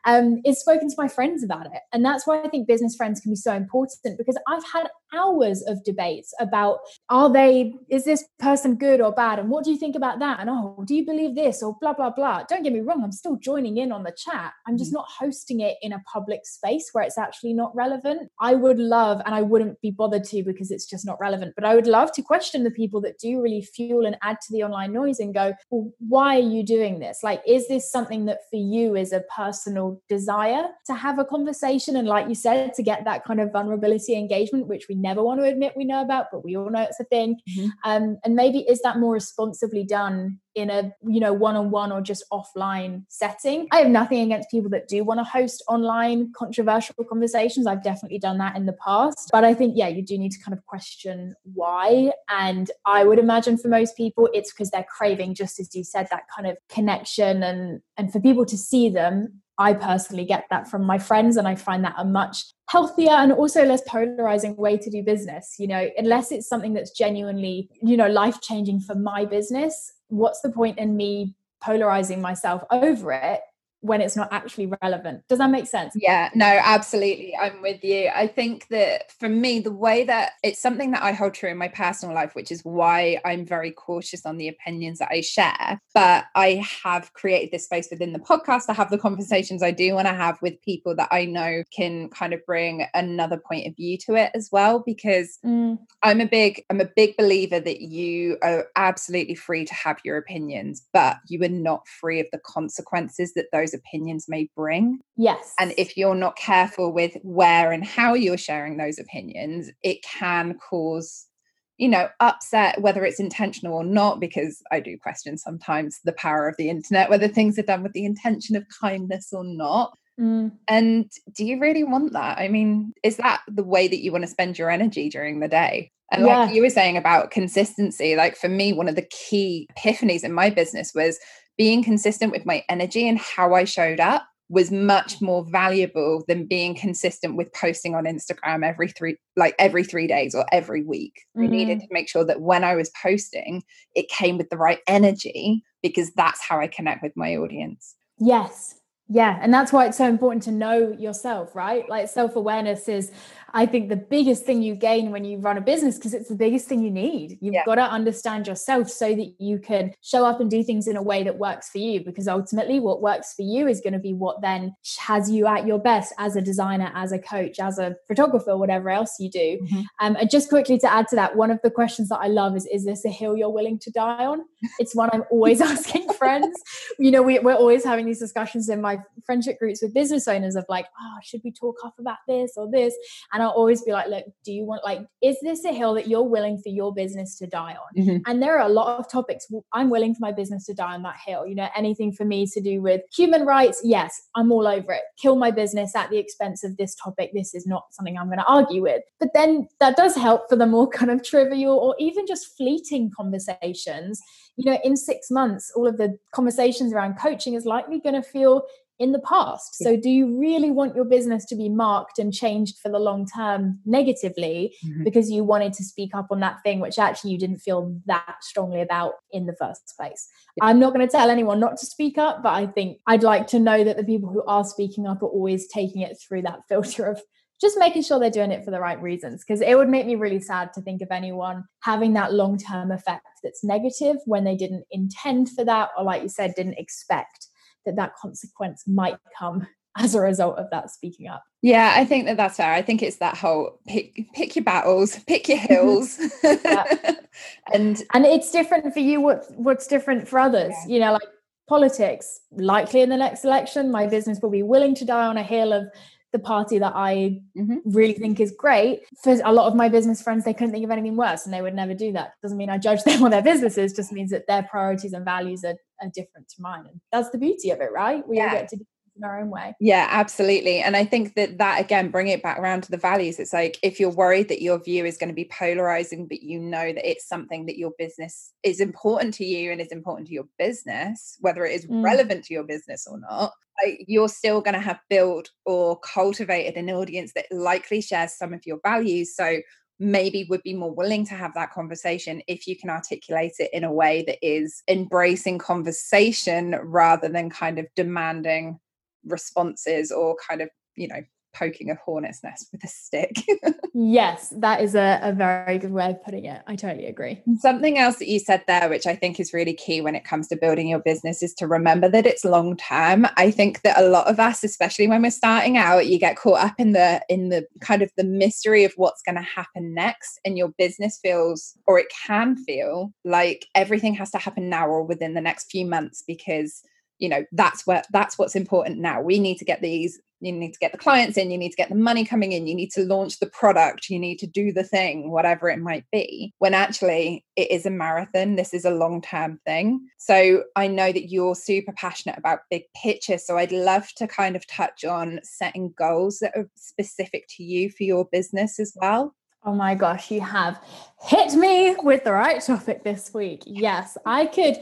um, is spoken to my friends about it. And that's why I think business friends can be so important, because I've had hours of debates about, are they, is this person good or bad? And what do you think about that? And, oh, do you believe this? Or blah, blah, blah. Don't get me wrong, I'm still joining in on the chat. I'm just not hosting it in a public space where it's actually not relevant. I would love, and I wouldn't be bothered to because it's just not relevant, but I would love to question the people that do really fuel and add to the online noise and go, well, why are you doing this? Like, is this something that for you is a personal desire to have a conversation? And like you said, to get that kind of vulnerability engagement, which we never want to admit we know about, but we all know it's a thing. Mm-hmm. Um, and maybe is that more responsibly done in a, you know, one-on-one or just offline setting? I have nothing against people that do want to host online controversial conversations. I've definitely done that in the past. But I think, yeah, you do need to kind of question why. And I would imagine for most people, it's because they're craving, just as you said, that kind of connection and, and for people to see them. I personally get that from my friends, and I find that a much healthier and also less polarizing way to do business. You know, unless it's something that's genuinely, you know, life-changing for my business, what's the point in me polarizing myself over it when it's not actually relevant? Does that make sense? Yeah, no, absolutely. I'm with you. I think that for me, the way that it's something that I hold true in my personal life, which is why I'm very cautious on the opinions that I share. But I have created this space within the podcast to have the conversations I do want to have with people that I know can kind of bring another point of view to it as well, because mm. I'm a big, I'm a big believer that you are absolutely free to have your opinions, but you are not free of the consequences that those opinions may bring. Yes. And if you're not careful with where and how you're sharing those opinions, it can cause, you know, upset, whether it's intentional or not, because I do question sometimes the power of the internet, whether things are done with the intention of kindness or not. Mm. And do you really want that? I mean, is that the way that you want to spend your energy during the day? And yeah. like you were saying about consistency, like for me, one of the key epiphanies in my business was being consistent with my energy and how I showed up was much more valuable than being consistent with posting on Instagram every three, like every three days or every week. Mm. I needed to make sure that when I was posting, it came with the right energy, because that's how I connect with my audience. Yes. Yeah. And that's why it's so important to know yourself, right? Like self-awareness is, I think, the biggest thing you gain when you run a business, because it's the biggest thing you need. You've yeah. got to understand yourself so that you can show up and do things in a way that works for you, because ultimately what works for you is going to be what then has you at your best as a designer, as a coach, as a photographer, whatever else you do. Mm-hmm. Um, and just quickly to add to that, one of the questions that I love is, is this a hill you're willing to die on? It's one I'm always asking friends. You know, we, we're always having these discussions in my friendship groups with business owners of like, oh, should we talk off about this or this? And I'll always be like, look, do you want, like, is this a hill that you're willing for your business to die on? Mm-hmm. And there are a lot of topics I'm willing for my business to die on that hill. You know, anything for me to do with human rights, yes, I'm all over it. Kill my business at the expense of this topic. This is not something I'm going to argue with. But then that does help for the more kind of trivial or even just fleeting conversations. You know, in six months, all of the conversations around coaching is likely going to feel in the past. So do you really want your business to be marked and changed for the long term negatively mm-hmm. because you wanted to speak up on that thing, which actually you didn't feel that strongly about in the first place? Yeah. I'm not going to tell anyone not to speak up, but I think I'd like to know that the people who are speaking up are always taking it through that filter of just making sure they're doing it for the right reasons, because it would make me really sad to think of anyone having that long-term effect that's negative when they didn't intend for that, or like you said, didn't expect that that consequence might come as a result of that speaking up. Yeah, I think that that's fair. I think it's that whole pick, pick your battles, pick your hills. yeah. And and it's different for you, what, what's different for others, yeah. you know, like politics, likely in the next election, my business will be willing to die on a hill of the party that I mm-hmm. really think is great. For a lot of my business friends, they couldn't think of anything worse and they would never do that. Doesn't mean I judge them or their businesses, just means that their priorities and values are, are different to mine. And that's the beauty of it, right? We yeah. all get to do in our own way. Yeah, absolutely. And I think that that, again, bring it back around to the values. It's like, if you're worried that your view is going to be polarizing, but you know that it's something that your business is important to you and is important to your business, whether it is mm. relevant to your business or not, like, you're still going to have built or cultivated an audience that likely shares some of your values. So maybe would be more willing to have that conversation if you can articulate it in a way that is embracing conversation rather than kind of demanding responses or kind of, you know, poking a hornet's nest with a stick. Yes, that is a, a very good way of putting it. I totally agree. Something else that you said there, which I think is really key when it comes to building your business, is to remember that it's long term. I think that a lot of us, especially when we're starting out, you get caught up in the in the kind of the mystery of what's going to happen next, and your business feels, or it can feel like everything has to happen now or within the next few months, because you know, that's where, that's what's important now. We need to get these, you need to get the clients in, you need to get the money coming in, you need to launch the product, you need to do the thing, whatever it might be, when actually it is a marathon. This is a long-term thing. So I know that you're super passionate about big picture. So I'd love to kind of touch on setting goals that are specific to you for your business as well. Oh my gosh, you have hit me with the right topic this week. Yes, I could...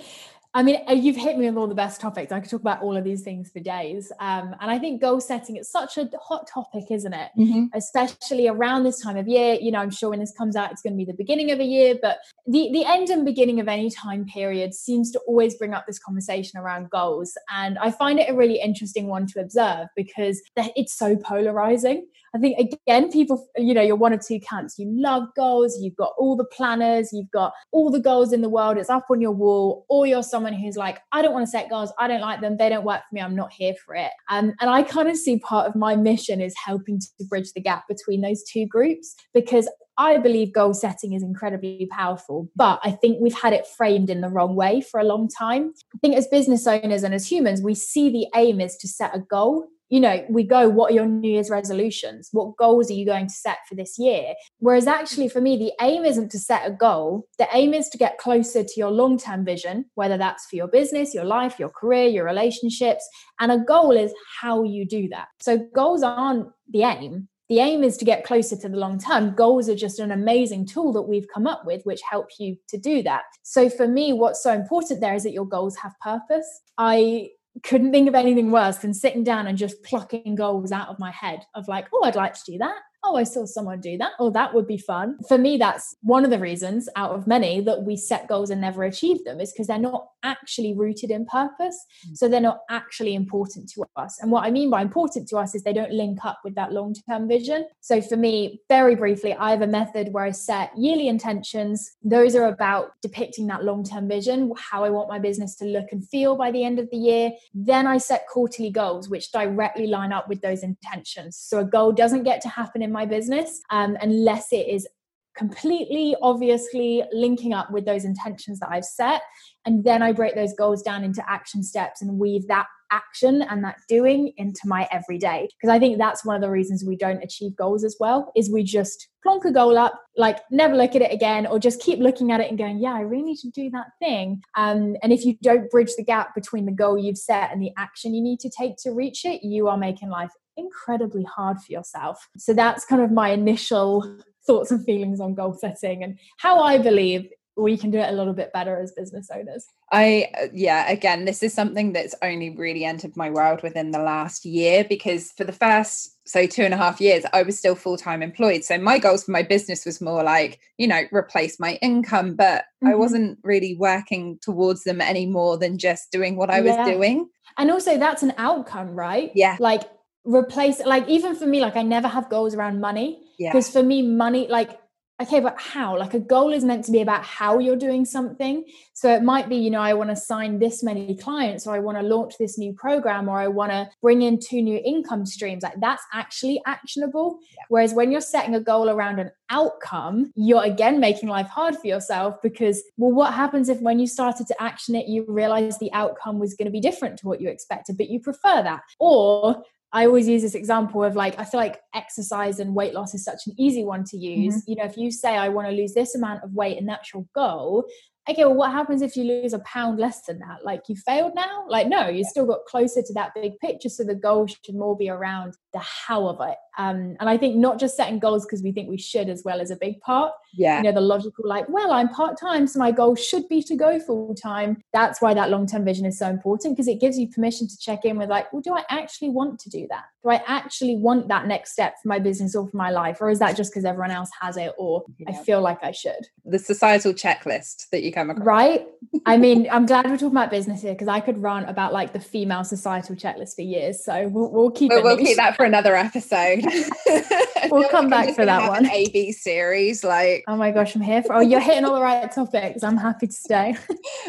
I mean, you've hit me with all the best topics. I could talk about all of these things for days. Um, and I think goal setting, it's such a hot topic, isn't it? Mm-hmm. Especially around this time of year. You know, I'm sure when this comes out, it's going to be the beginning of a year, but the, the end and beginning of any time period seems to always bring up this conversation around goals. And I find it a really interesting one to observe because it's so polarizing. I think, again, people, you know, you're one of two camps. You love goals. You've got all the planners. You've got all the goals in the world. It's up on your wall. Or you're someone who's like, I don't want to set goals. I don't like them. They don't work for me. I'm not here for it. Um, and I kind of see part of my mission is helping to bridge the gap between those two groups, because I believe goal setting is incredibly powerful, but I think we've had it framed in the wrong way for a long time. I think as business owners and as humans, we see the aim is to set a goal. You know, we go, what are your New Year's resolutions? What goals are you going to set for this year? Whereas actually for me, the aim isn't to set a goal. The aim is to get closer to your long-term vision, whether that's for your business, your life, your career, your relationships. And a goal is how you do that. So goals aren't the aim. The aim is to get closer to the long term. Goals are just an amazing tool that we've come up with, which help you to do that. So for me, what's so important there is that your goals have purpose. I... couldn't think of anything worse than sitting down and just plucking goals out of my head of like, oh, I'd like to do that. Oh, I saw someone do that. Oh, that would be fun. For me, that's one of the reasons out of many that we set goals and never achieve them, is because they're not actually rooted in purpose. So they're not actually important to us. And what I mean by important to us is they don't link up with that long-term vision. So for me, very briefly, I have a method where I set yearly intentions. Those are about depicting that long-term vision, how I want my business to look and feel by the end of the year. Then I set quarterly goals, which directly line up with those intentions. So a goal doesn't get to happen in my business um, unless it is completely obviously linking up with those intentions that I've set. And then I break those goals down into action steps and weave that action and that doing into my everyday. Because I think that's one of the reasons we don't achieve goals as well, is we just plonk a goal up, like never look at it again, or just keep looking at it and going, yeah, I really need to do that thing. Um, and if you don't bridge the gap between the goal you've set and the action you need to take to reach it, you are making life incredibly hard for yourself. So that's kind of my initial thoughts and feelings on goal setting and how I believe we can do it a little bit better as business owners. I, yeah, again, this is something that's only really entered my world within the last year, because for the first, so two and a half years, I was still full-time employed. So my goals for my business was more like, you know, replace my income, but mm-hmm. I wasn't really working towards them any more than just doing what I yeah. was doing. And also that's an outcome, right? Yeah. Like replace, like even for me, like I never have goals around money. Because yeah. for me, money, like, okay, but how? Like a goal is meant to be about how you're doing something. So it might be, you know, I want to sign this many clients, or I want to launch this new program, or I want to bring in two new income streams. Like that's actually actionable. Yeah. Whereas when you're setting a goal around an outcome, you're again making life hard for yourself, because, well, what happens if when you started to action it, you realized the outcome was going to be different to what you expected, but you prefer that? Or I always use this example of like, I feel like exercise and weight loss is such an easy one to use. Mm-hmm. You know, if you say, I want to lose this amount of weight and that's your goal. Okay, well, what happens if you lose a pound less than that? Like, you failed now? Like, no, you still got closer to that big picture. So the goal should more be around the how of it. Um, and I think not just setting goals because we think we should as well as a big part. Yeah. You know, the logical, like, well, I'm part-time, so my goal should be to go full-time. That's why that long-term vision is so important, because it gives you permission to check in with like, well, do I actually want to do that? Do I actually want that next step for my business or for my life? Or is that just because everyone else has it or yeah. I feel like I should? The societal checklist that you come across. Right? I mean, I'm glad we're talking about business here, because I could rant about like the female societal checklist for years. So we'll, we'll keep we'll, it. We'll keep that for another episode. We'll no come back for that one. An A B series, like. Oh my gosh, I'm here for. Oh, you're hitting all the right topics. I'm happy to stay.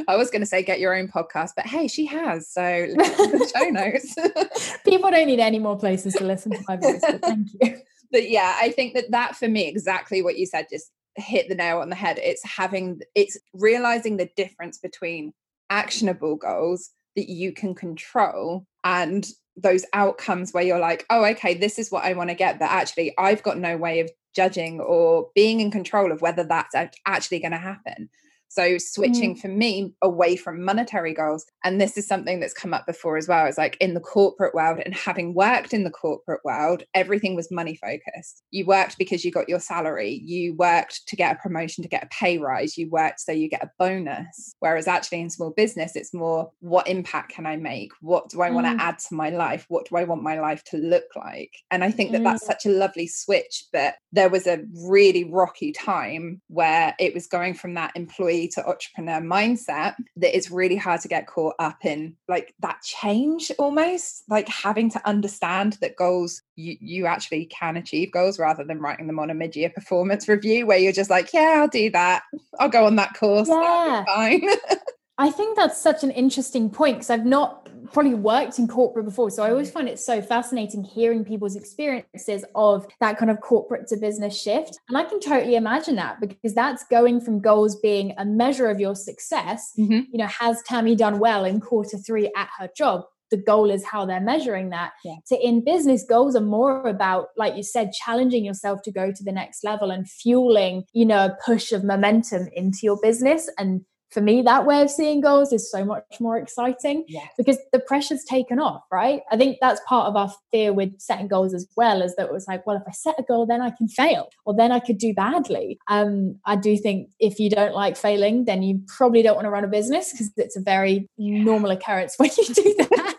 I was going to say get your own podcast, but hey, she has. So let's look at the show notes. People don't need any more places to listen to my voice. But thank you. But yeah, I think that that for me, exactly what you said, just hit the nail on the head. It's having, it's realizing the difference between actionable goals that you can control and those outcomes where you're like, oh, okay, this is what I want to get, but actually I've got no way of judging or being in control of whether that's actually going to happen. So switching mm. for me away from monetary goals. And this is something that's come up before as well. It's like in the corporate world, and having worked in the corporate world, everything was money focused. You worked because you got your salary. You worked to get a promotion, to get a pay rise. You worked so you get a bonus. Whereas actually in small business, it's more, what impact can I make? What do I mm. want to add to my life? What do I want my life to look like? And I think that mm. that's such a lovely switch. But there was a really rocky time where it was going from that employee to entrepreneur mindset that it's really hard to get caught up in like that change, almost like having to understand that goals, you, you actually can achieve goals rather than writing them on a mid-year performance review where you're just like, yeah, I'll do that. I'll go on that course. Yeah. That'll be fine. I think that's such an interesting point, because I've not probably worked in corporate before. So I always find it so fascinating hearing people's experiences of that kind of corporate to business shift. And I can totally imagine that, because that's going from goals being a measure of your success. Mm-hmm. You know, has Tammi done well in quarter three at her job? The goal is how they're measuring that. Yeah. So in business, goals are more about, like you said, challenging yourself to go to the next level and fueling, you know, a push of momentum into your business. And for me, that way of seeing goals is so much more exciting yes. because the pressure's taken off, right? I think that's part of our fear with setting goals as well, is that it was like, well, if I set a goal, then I can fail, or then I could do badly. Um, I do think if you don't like failing, then you probably don't want to run a business, because it's a very yeah. normal occurrence when you do that.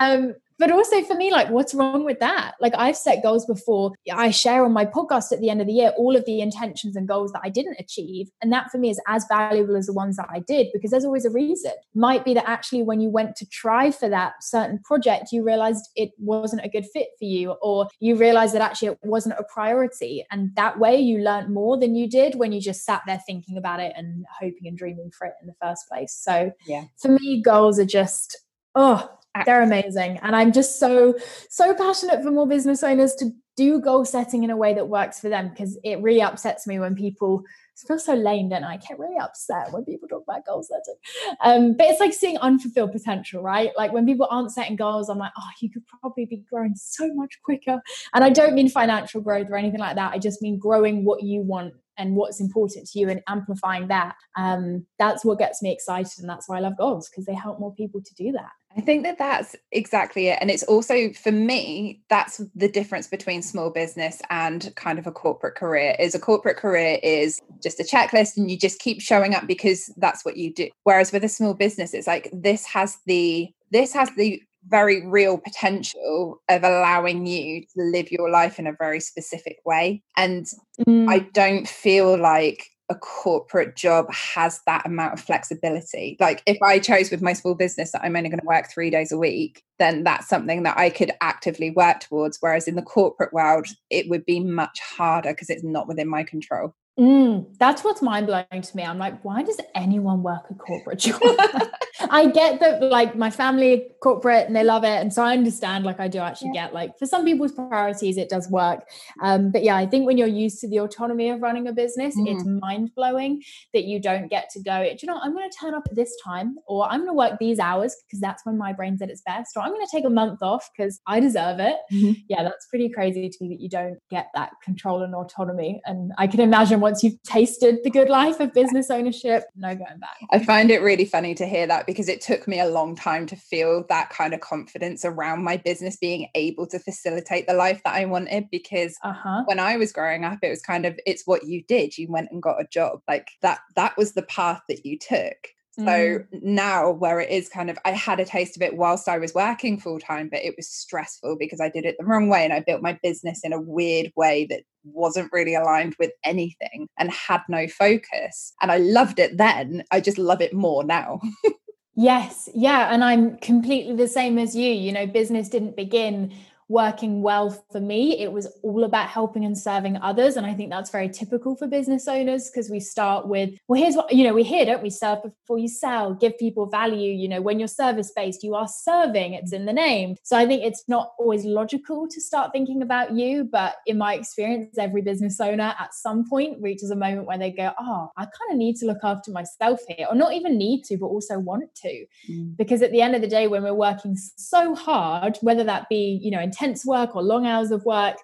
um, But also for me, like, what's wrong with that? Like, I've set goals before. I share on my podcast at the end of the year all of the intentions and goals that I didn't achieve. And that for me is as valuable as the ones that I did, because there's always a reason. Might be that actually when you went to try for that certain project, you realized it wasn't a good fit for you, or you realized that actually it wasn't a priority. And that way you learned more than you did when you just sat there thinking about it and hoping and dreaming for it in the first place. So yeah. for me, goals are just, oh, they're amazing. And I'm just so, so passionate for more business owners to do goal setting in a way that works for them, because it really upsets me when people feel so lame, don't I? I get really upset when people talk about goal setting. Um, but it's like seeing unfulfilled potential, right? Like when people aren't setting goals, I'm like, oh, you could probably be growing so much quicker. And I don't mean financial growth or anything like that. I just mean growing what you want and what's important to you and amplifying that. Um, that's what gets me excited. And that's why I love goals, because they help more people to do that. I think that that's exactly it. And it's also, for me, that's the difference between small business and kind of a corporate career. Is a corporate career is just a checklist and you just keep showing up because that's what you do. Whereas with a small business, it's like, this has the, this has the very real potential of allowing you to live your life in a very specific way. And mm. I don't feel like a corporate job has that amount of flexibility. Like if I chose with my small business that I'm only going to work three days a week, then that's something that I could actively work towards. Whereas in the corporate world, it would be much harder because it's not within my control. Mm, that's what's mind-blowing to me. I'm like, why does anyone work a corporate job? I get that, like, my family corporate and they love it, and so I understand, like, I do actually yeah. get, like, for some people's priorities it does work, um but yeah I think when you're used to the autonomy of running a business, mm. it's mind-blowing that you don't get to go, do you know, I'm going to turn up at this time, or I'm going to work these hours because that's when my brain's at its best, or I'm going to take a month off because I deserve it. Mm-hmm. Yeah, that's pretty crazy to me that you don't get that control and autonomy. And I can imagine once you've tasted the good life of business ownership, no going back. I find it really funny to hear that because it took me a long time to feel that kind of confidence around my business being able to facilitate the life that I wanted. Because uh-huh. when I was growing up, it was kind of, it's what you did. You went and got a job. Like that, that was the path that you took. So mm. now where it is kind of, I had a taste of it whilst I was working full time, but it was stressful because I did it the wrong way and I built my business in a weird way that wasn't really aligned with anything and had no focus. And I loved it then. I just love it more now. Yes. Yeah. And I'm completely the same as you. You know, business didn't begin working well for me. It was all about helping and serving others. And I think that's very typical for business owners because we start with, well, here's what, you know, we hear, don't we? Serve before you sell, give people value. You know, when you're service-based, you are serving, it's in the name. So I think it's not always logical to start thinking about you, but in my experience, every business owner at some point reaches a moment where they go, oh, I kind of need to look after myself here, or not even need to, but also want to. Mm. Because at the end of the day, when we're working so hard, whether that be, you know, in intense work or long hours of work,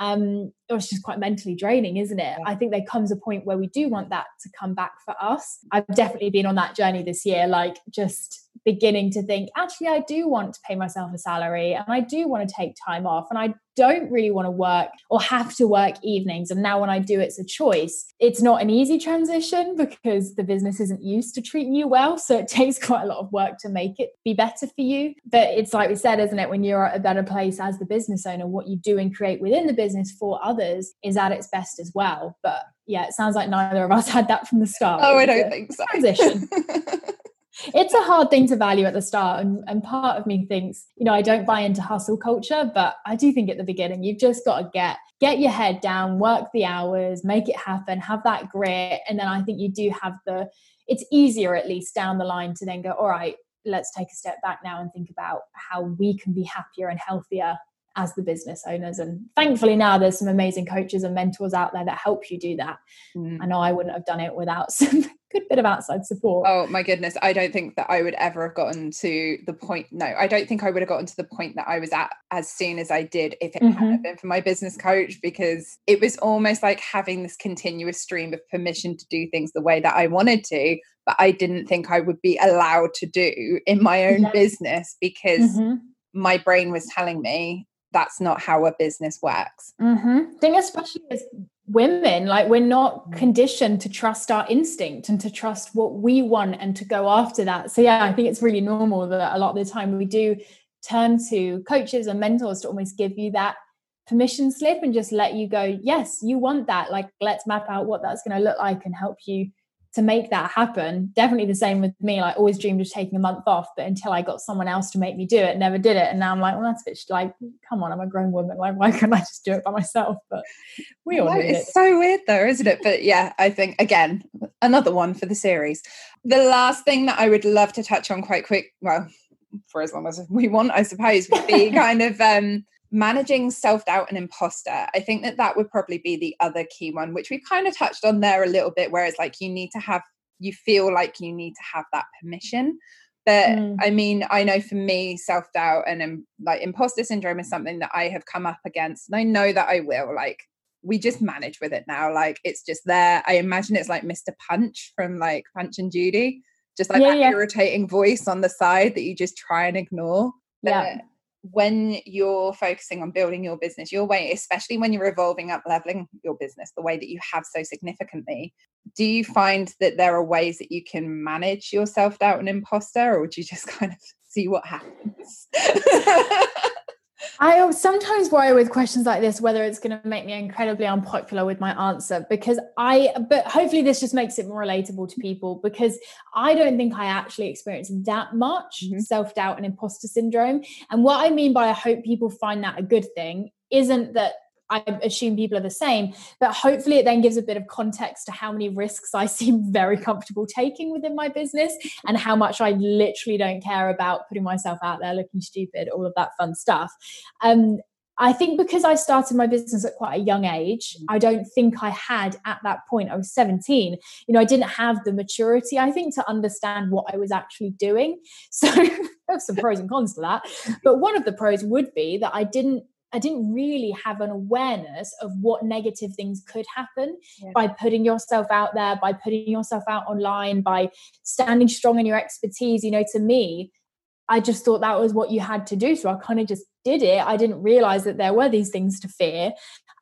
um, it's just quite mentally draining, isn't it? I think there comes a point where we do want that to come back for us. I've definitely been on that journey this year, like just beginning to think, actually, I do want to pay myself a salary and I do want to take time off and I don't really want to work or have to work evenings. And now when I do, it's a choice. It's not an easy transition because the business isn't used to treating you well. So it takes quite a lot of work to make it be better for you. But it's like we said, isn't it? When you're at a better place as the business owner, what you do and create within the business for others is at its best as well. But yeah, it sounds like neither of us had that from the start. Oh, I don't think so. Transition. It's a hard thing to value at the start. And, and part of me thinks, you know, I don't buy into hustle culture, but I do think at the beginning, you've just got to get, get your head down, work the hours, make it happen, have that grit. And then I think you do have the, it's easier at least down the line to then go, all right, let's take a step back now and think about how we can be happier and healthier as the business owners. And thankfully now there's some amazing coaches and mentors out there that help you do that. Mm. I know I wouldn't have done it without some good bit of outside support. Oh my goodness. I don't think that I would ever have gotten to the point. No, I don't think I would have gotten to the point that I was at as soon as I did if it mm-hmm. hadn't been for my business coach, because it was almost like having this continuous stream of permission to do things the way that I wanted to, but I didn't think I would be allowed to do in my own yeah. business because mm-hmm. my brain was telling me, that's not how a business works. Mm-hmm. I think especially as women, like we're not conditioned to trust our instinct and to trust what we want and to go after that. So yeah, I think it's really normal that a lot of the time we do turn to coaches and mentors to almost give you that permission slip and just let you go, yes, you want that. Like, let's map out what that's going to look like and help you to make that happen. Definitely the same with me. Like, always dreamed of taking a month off, but until I got someone else to make me do it, never did it. And now I'm like, well, that's a bit like, come on, I'm a grown woman. Like, why can't I just do it by myself? But we all no, need it's it. So weird though, isn't it? But yeah, I think again, another one for the series. The last thing that I would love to touch on quite quick, well, for as long as we want, I suppose, would be kind of um managing self-doubt and imposter. I think that that would probably be the other key one, which we kind of touched on there a little bit, where it's like you need to have, you feel like you need to have that permission. But mm. I mean, I know for me, self-doubt and um, like imposter syndrome is something that I have come up against. And I know that I will, like, we just manage with it now. Like, it's just there. I imagine it's like Mister Punch from like Punch and Judy, just like yeah, that yeah. irritating voice on the side that you just try and ignore. But, yeah. when you're focusing on building your business your way, especially when you're evolving up, leveling your business the way that you have so significantly, do you find that there are ways that you can manage your self-doubt and imposter, or do you just kind of see what happens? I sometimes worry with questions like this whether it's going to make me incredibly unpopular with my answer, because I, but hopefully this just makes it more relatable to people, because I don't think I actually experience that much mm-hmm. self-doubt and imposter syndrome. And what I mean by I hope people find that a good thing isn't that I assume people are the same, but hopefully it then gives a bit of context to how many risks I seem very comfortable taking within my business and how much I literally don't care about putting myself out there looking stupid, all of that fun stuff. Um, I think because I started my business at quite a young age, I don't think I had at that point, I was seventeen, you know, I didn't have the maturity, I think, to understand what I was actually doing. So there's some pros and cons to that. But one of the pros would be that I didn't, I didn't really have an awareness of what negative things could happen yeah. by putting yourself out there, by putting yourself out online, by standing strong in your expertise. You know, to me, I just thought that was what you had to do. So I kind of just did it. I didn't realize that there were these things to fear.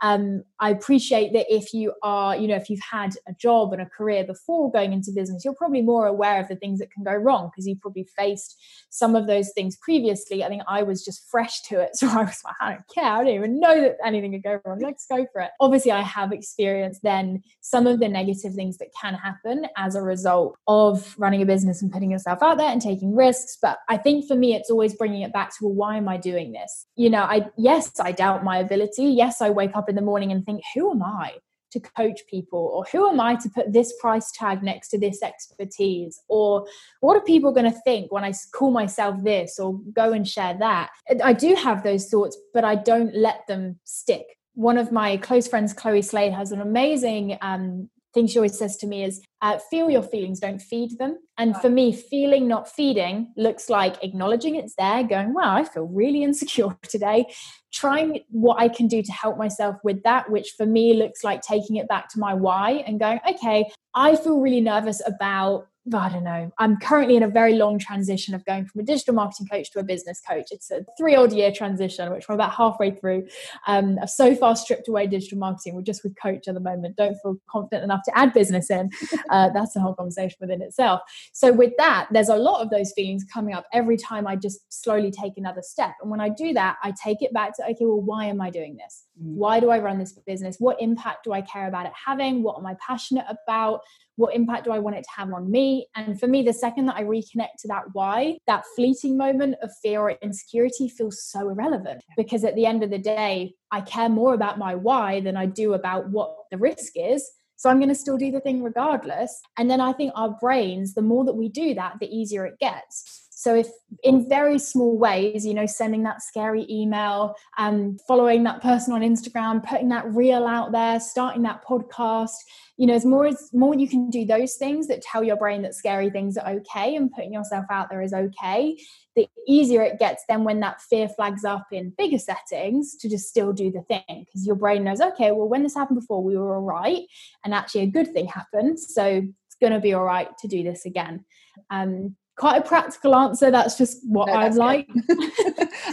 Um, I appreciate that if you are, you know, if you've had a job and a career before going into business, you're probably more aware of the things that can go wrong because you probably faced some of those things previously. I think I was just fresh to it. So I was like, I don't care. I don't even know that anything could go wrong. Let's go for it. Obviously, I have experienced then some of the negative things that can happen as a result of running a business and putting yourself out there and taking risks. But I think for me, it's always bringing it back to, well, why am I doing this? You know, I, yes, I doubt my ability. Yes, I wake up in the morning and think, who am I to coach people, or who am I to put this price tag next to this expertise, or what are people going to think when I call myself this or go and share that? I do have those thoughts, but I don't let them stick. One of my close friends, Chloe Slade, has an amazing um thing she always says to me is, uh, feel your feelings, don't feed them. And right. for me, feeling, not feeding, looks like acknowledging it's there, going, wow, I feel really insecure today, trying what I can do to help myself with that, which for me looks like taking it back to my why and going, okay, I feel really nervous about, I don't know, I'm currently in a very long transition of going from a digital marketing coach to a business coach. It's a three odd year transition, which we're about halfway through. Um, I've so far stripped away digital marketing. We're just with coach at the moment. Don't feel confident enough to add business in. Uh, that's a whole conversation within itself. So with that, there's a lot of those feelings coming up every time I just slowly take another step. And when I do that, I take it back to, okay, well, why am I doing this? Why do I run this business? What impact do I care about it having? What am I passionate about? What impact do I want it to have on me? And for me, the second that I reconnect to that why, that fleeting moment of fear or insecurity feels so irrelevant, because at the end of the day, I care more about my why than I do about what the risk is. So I'm going to still do the thing regardless. And then I think our brains, the more that we do that, the easier it gets. So if in very small ways, you know, sending that scary email and following that person on Instagram, putting that reel out there, starting that podcast, you know, as more as more you can do those things that tell your brain that scary things are okay and putting yourself out there is okay, the easier it gets then when that fear flags up in bigger settings to just still do the thing, because your brain knows, okay, well, when this happened before, we were all right. And actually a good thing happened. So it's going to be all right to do this again. Um, Quite a practical answer. That's just what no, I like.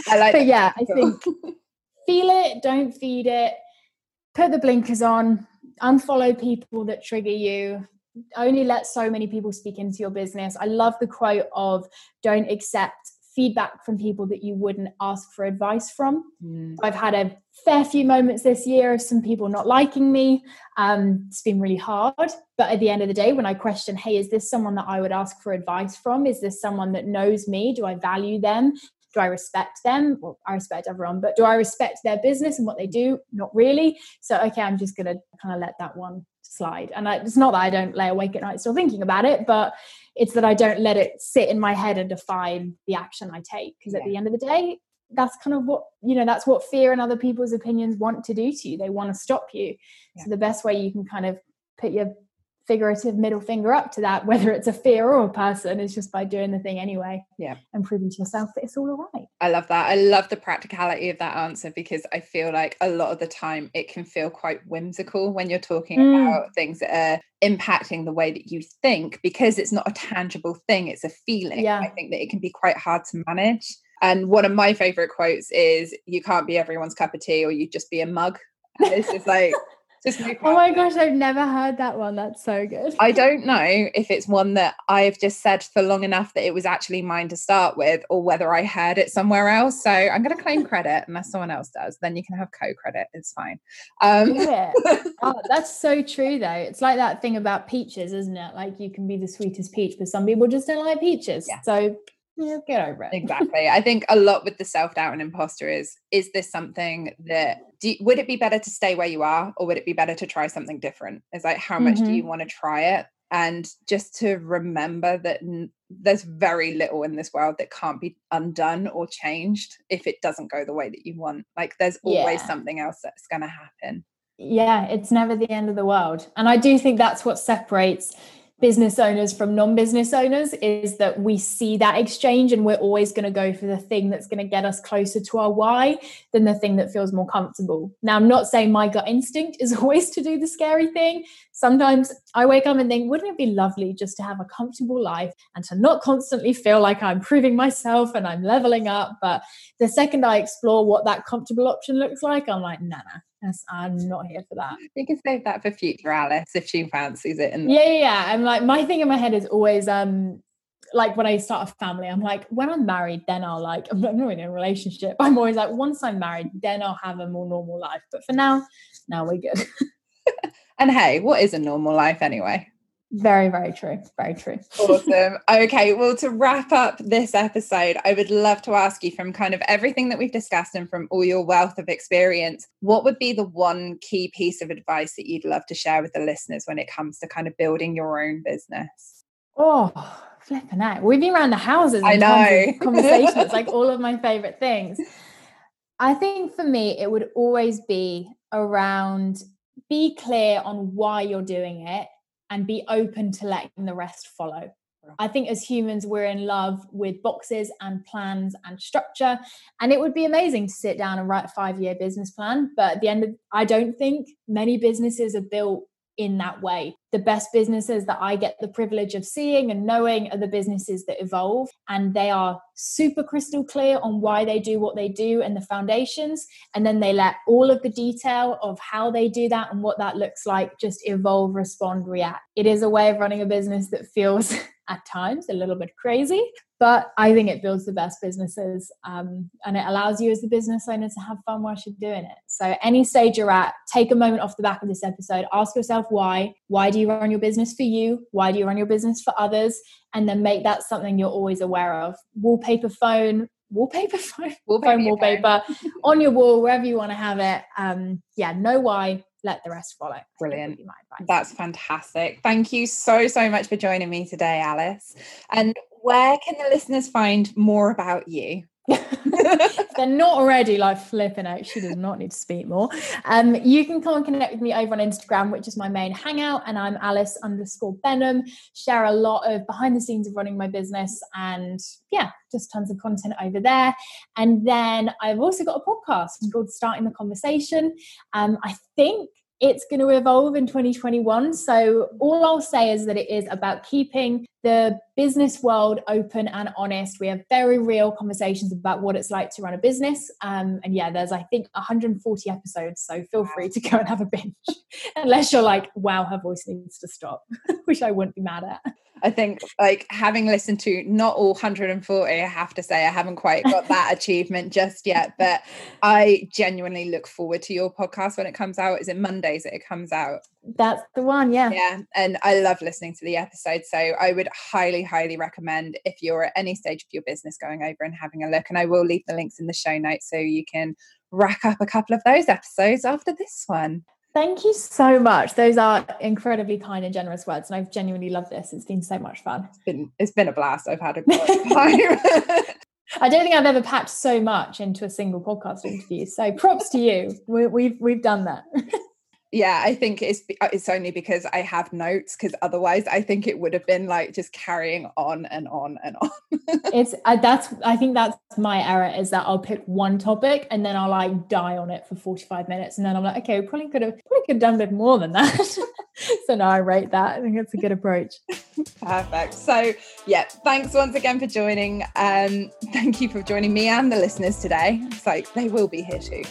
I like. But yeah, I think feel it, don't feed it. Put the blinkers on. Unfollow people that trigger you. Only let so many people speak into your business. I love the quote of "Don't accept feedback from people that you wouldn't ask for advice from." Mm. I've had a fair few moments this year of some people not liking me. Um, it's been really hard. But at the end of the day, when I question, hey, is this someone that I would ask for advice from? Is this someone that knows me? Do I value them? Do I respect them? Well, I respect everyone, but do I respect their business and what they do? Not really. So, okay, I'm just going to kind of let that one slide. And I, it's not that I don't lay awake at night still thinking about it, but it's that I don't let it sit in my head and define the action I take. Because yeah. at the end of the day, that's kind of what, you know, that's what fear and other people's opinions want to do to you. They want to stop you. Yeah. So the best way you can kind of put your figurative middle finger up to that, whether it's a fear or a person, is just by doing the thing anyway, yeah, and proving to yourself that it's all all right. I love that. I love the practicality of that answer, because I feel like a lot of the time it can feel quite whimsical when you're talking mm. about things that are impacting the way that you think, because it's not a tangible thing, it's a feeling. Yeah. I think that it can be quite hard to manage. And one of my favorite quotes is, you can't be everyone's cup of tea, or you just be a mug. And it's just like oh my gosh, I've never heard that one. That's so good. I don't know if it's one that I've just said for long enough that it was actually mine to start with, or whether I heard it somewhere else. So I'm going to claim credit unless someone else does. Then you can have co-credit. It's fine. Um. Yeah. Oh, that's so true though. It's like that thing about peaches, isn't it? Like you can be the sweetest peach, but some people just don't like peaches. Yeah. So yeah, get over it. Exactly. I think a lot with the self-doubt and imposter is, is this something that, do you, would it be better to stay where you are, or would it be better to try something different? It's like, how much mm-hmm. do you want to try it? and just to remember that n- there's very little in this world that can't be undone or changed if it doesn't go the way that you want. Like there's always yeah. something else that's going to happen. Yeah, it's never the end of the world. And I do think that's what separates business owners from non-business owners, is that we see that exchange and we're always going to go for the thing that's going to get us closer to our why than the thing that feels more comfortable. Now, I'm not saying my gut instinct is always to do the scary thing. Sometimes I wake up and think, wouldn't it be lovely just to have a comfortable life and to not constantly feel like I'm proving myself and I'm leveling up? But the second I explore what that comfortable option looks like, I'm like, nah, nah. Yes, I'm not here for that. You can save that for future Alice if she fancies it. And the- yeah, yeah, yeah. I'm like, my thing in my head is always um, like when I start a family, I'm like, when I'm married, then I'll like, I'm not in a relationship. I'm always like, once I'm married, then I'll have a more normal life. But for now, now we're good. And hey, what is a normal life anyway? Very, very true. Very true. Awesome. Okay. Well, to wrap up this episode, I would love to ask you, from kind of everything that we've discussed and from all your wealth of experience, what would be the one key piece of advice that you'd love to share with the listeners when it comes to kind of building your own business? Oh, flipping out. We've been around the houses. I know. Conversations, like all of my favorite things. I think for me, it would always be around be clear on why you're doing it. And be open to letting the rest follow. I think as humans, we're in love with boxes and plans and structure. And it would be amazing to sit down and write a five-year business plan. But at the end of, I don't think many businesses are built in that way. The best businesses that I get the privilege of seeing and knowing are the businesses that evolve. And they are super crystal clear on why they do what they do and the foundations. And then they let all of the detail of how they do that and what that looks like just evolve, respond, react. It is a way of running a business that feels at times a little bit crazy, but I think it builds the best businesses, um, and it allows you as the business owner to have fun while you're doing it. So any stage you're at, take a moment off the back of this episode, ask yourself why. Why do you run your business for you? Why do you run your business for others? And then make that something you're always aware of. Wallpaper phone, wallpaper phone, wallpaper, phone, wallpaper on your wall, wherever you want to have it. Um, yeah, know why. Let the rest follow. Brilliant. That's fantastic. Thank you so, so much for joining me today, Alice. And where can the listeners find more about you? If they're not already like flipping out, she does not need to speak more. Um, you can come and connect with me over on Instagram, which is my main hangout, and I'm Alice underscore Benham. Share a lot of behind the scenes of running my business, and yeah, just tons of content over there. And then I've also got a podcast called Starting the Conversation. Um, I think it's going to evolve in twenty twenty-one. So all I'll say is that it is about keeping the business world open and honest. We have very real conversations about what it's like to run a business. Um, and yeah, there's, I think, one hundred forty episodes. So feel free to go and have a binge. Unless you're like, wow, her voice needs to stop, which I wouldn't be mad at. I think, like, having listened to not all one hundred forty, I have to say I haven't quite got that achievement just yet, but I genuinely look forward to your podcast when it comes out. Is it Mondays that it comes out? That's the one, yeah. Yeah, and I love listening to the episode. So I would highly, highly recommend, if you're at any stage of your business, going over and having a look. And I will leave the links in the show notes so you can rack up a couple of those episodes after this one. Thank you so much. Those are incredibly kind and generous words. And I've genuinely loved this. It's been so much fun. It's been, it's been a blast. I've had a great time. I don't think I've ever packed so much into a single podcast interview. So props to you. We, we've, we've done that. Yeah, I think it's it's only because I have notes, because otherwise I think it would have been like just carrying on and on and on. It's uh, that's I think that's my error, is that I'll pick one topic and then I'll like die on it for forty-five minutes, and then I'm like, okay, we probably could have probably could have done a bit more than that. So no, I rate that. I think that's a good approach. Perfect. So yeah, thanks once again for joining. Um, thank you for joining me and the listeners today. It's like they will be here too.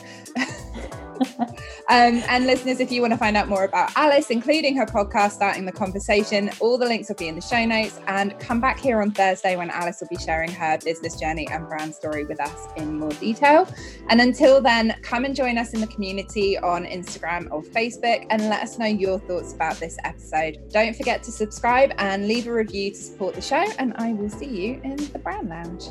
um, and listeners, if you want to find out more about Alice, including her podcast Starting the Conversation, all the links will be in the show notes, and come back here on Thursday when Alice will be sharing her business journey and brand story with us in more detail. And until then, come and join us in the community on Instagram or Facebook and let us know your thoughts about this episode. Don't forget to subscribe and leave a review to support the show, and I will see you in the Brand Lounge.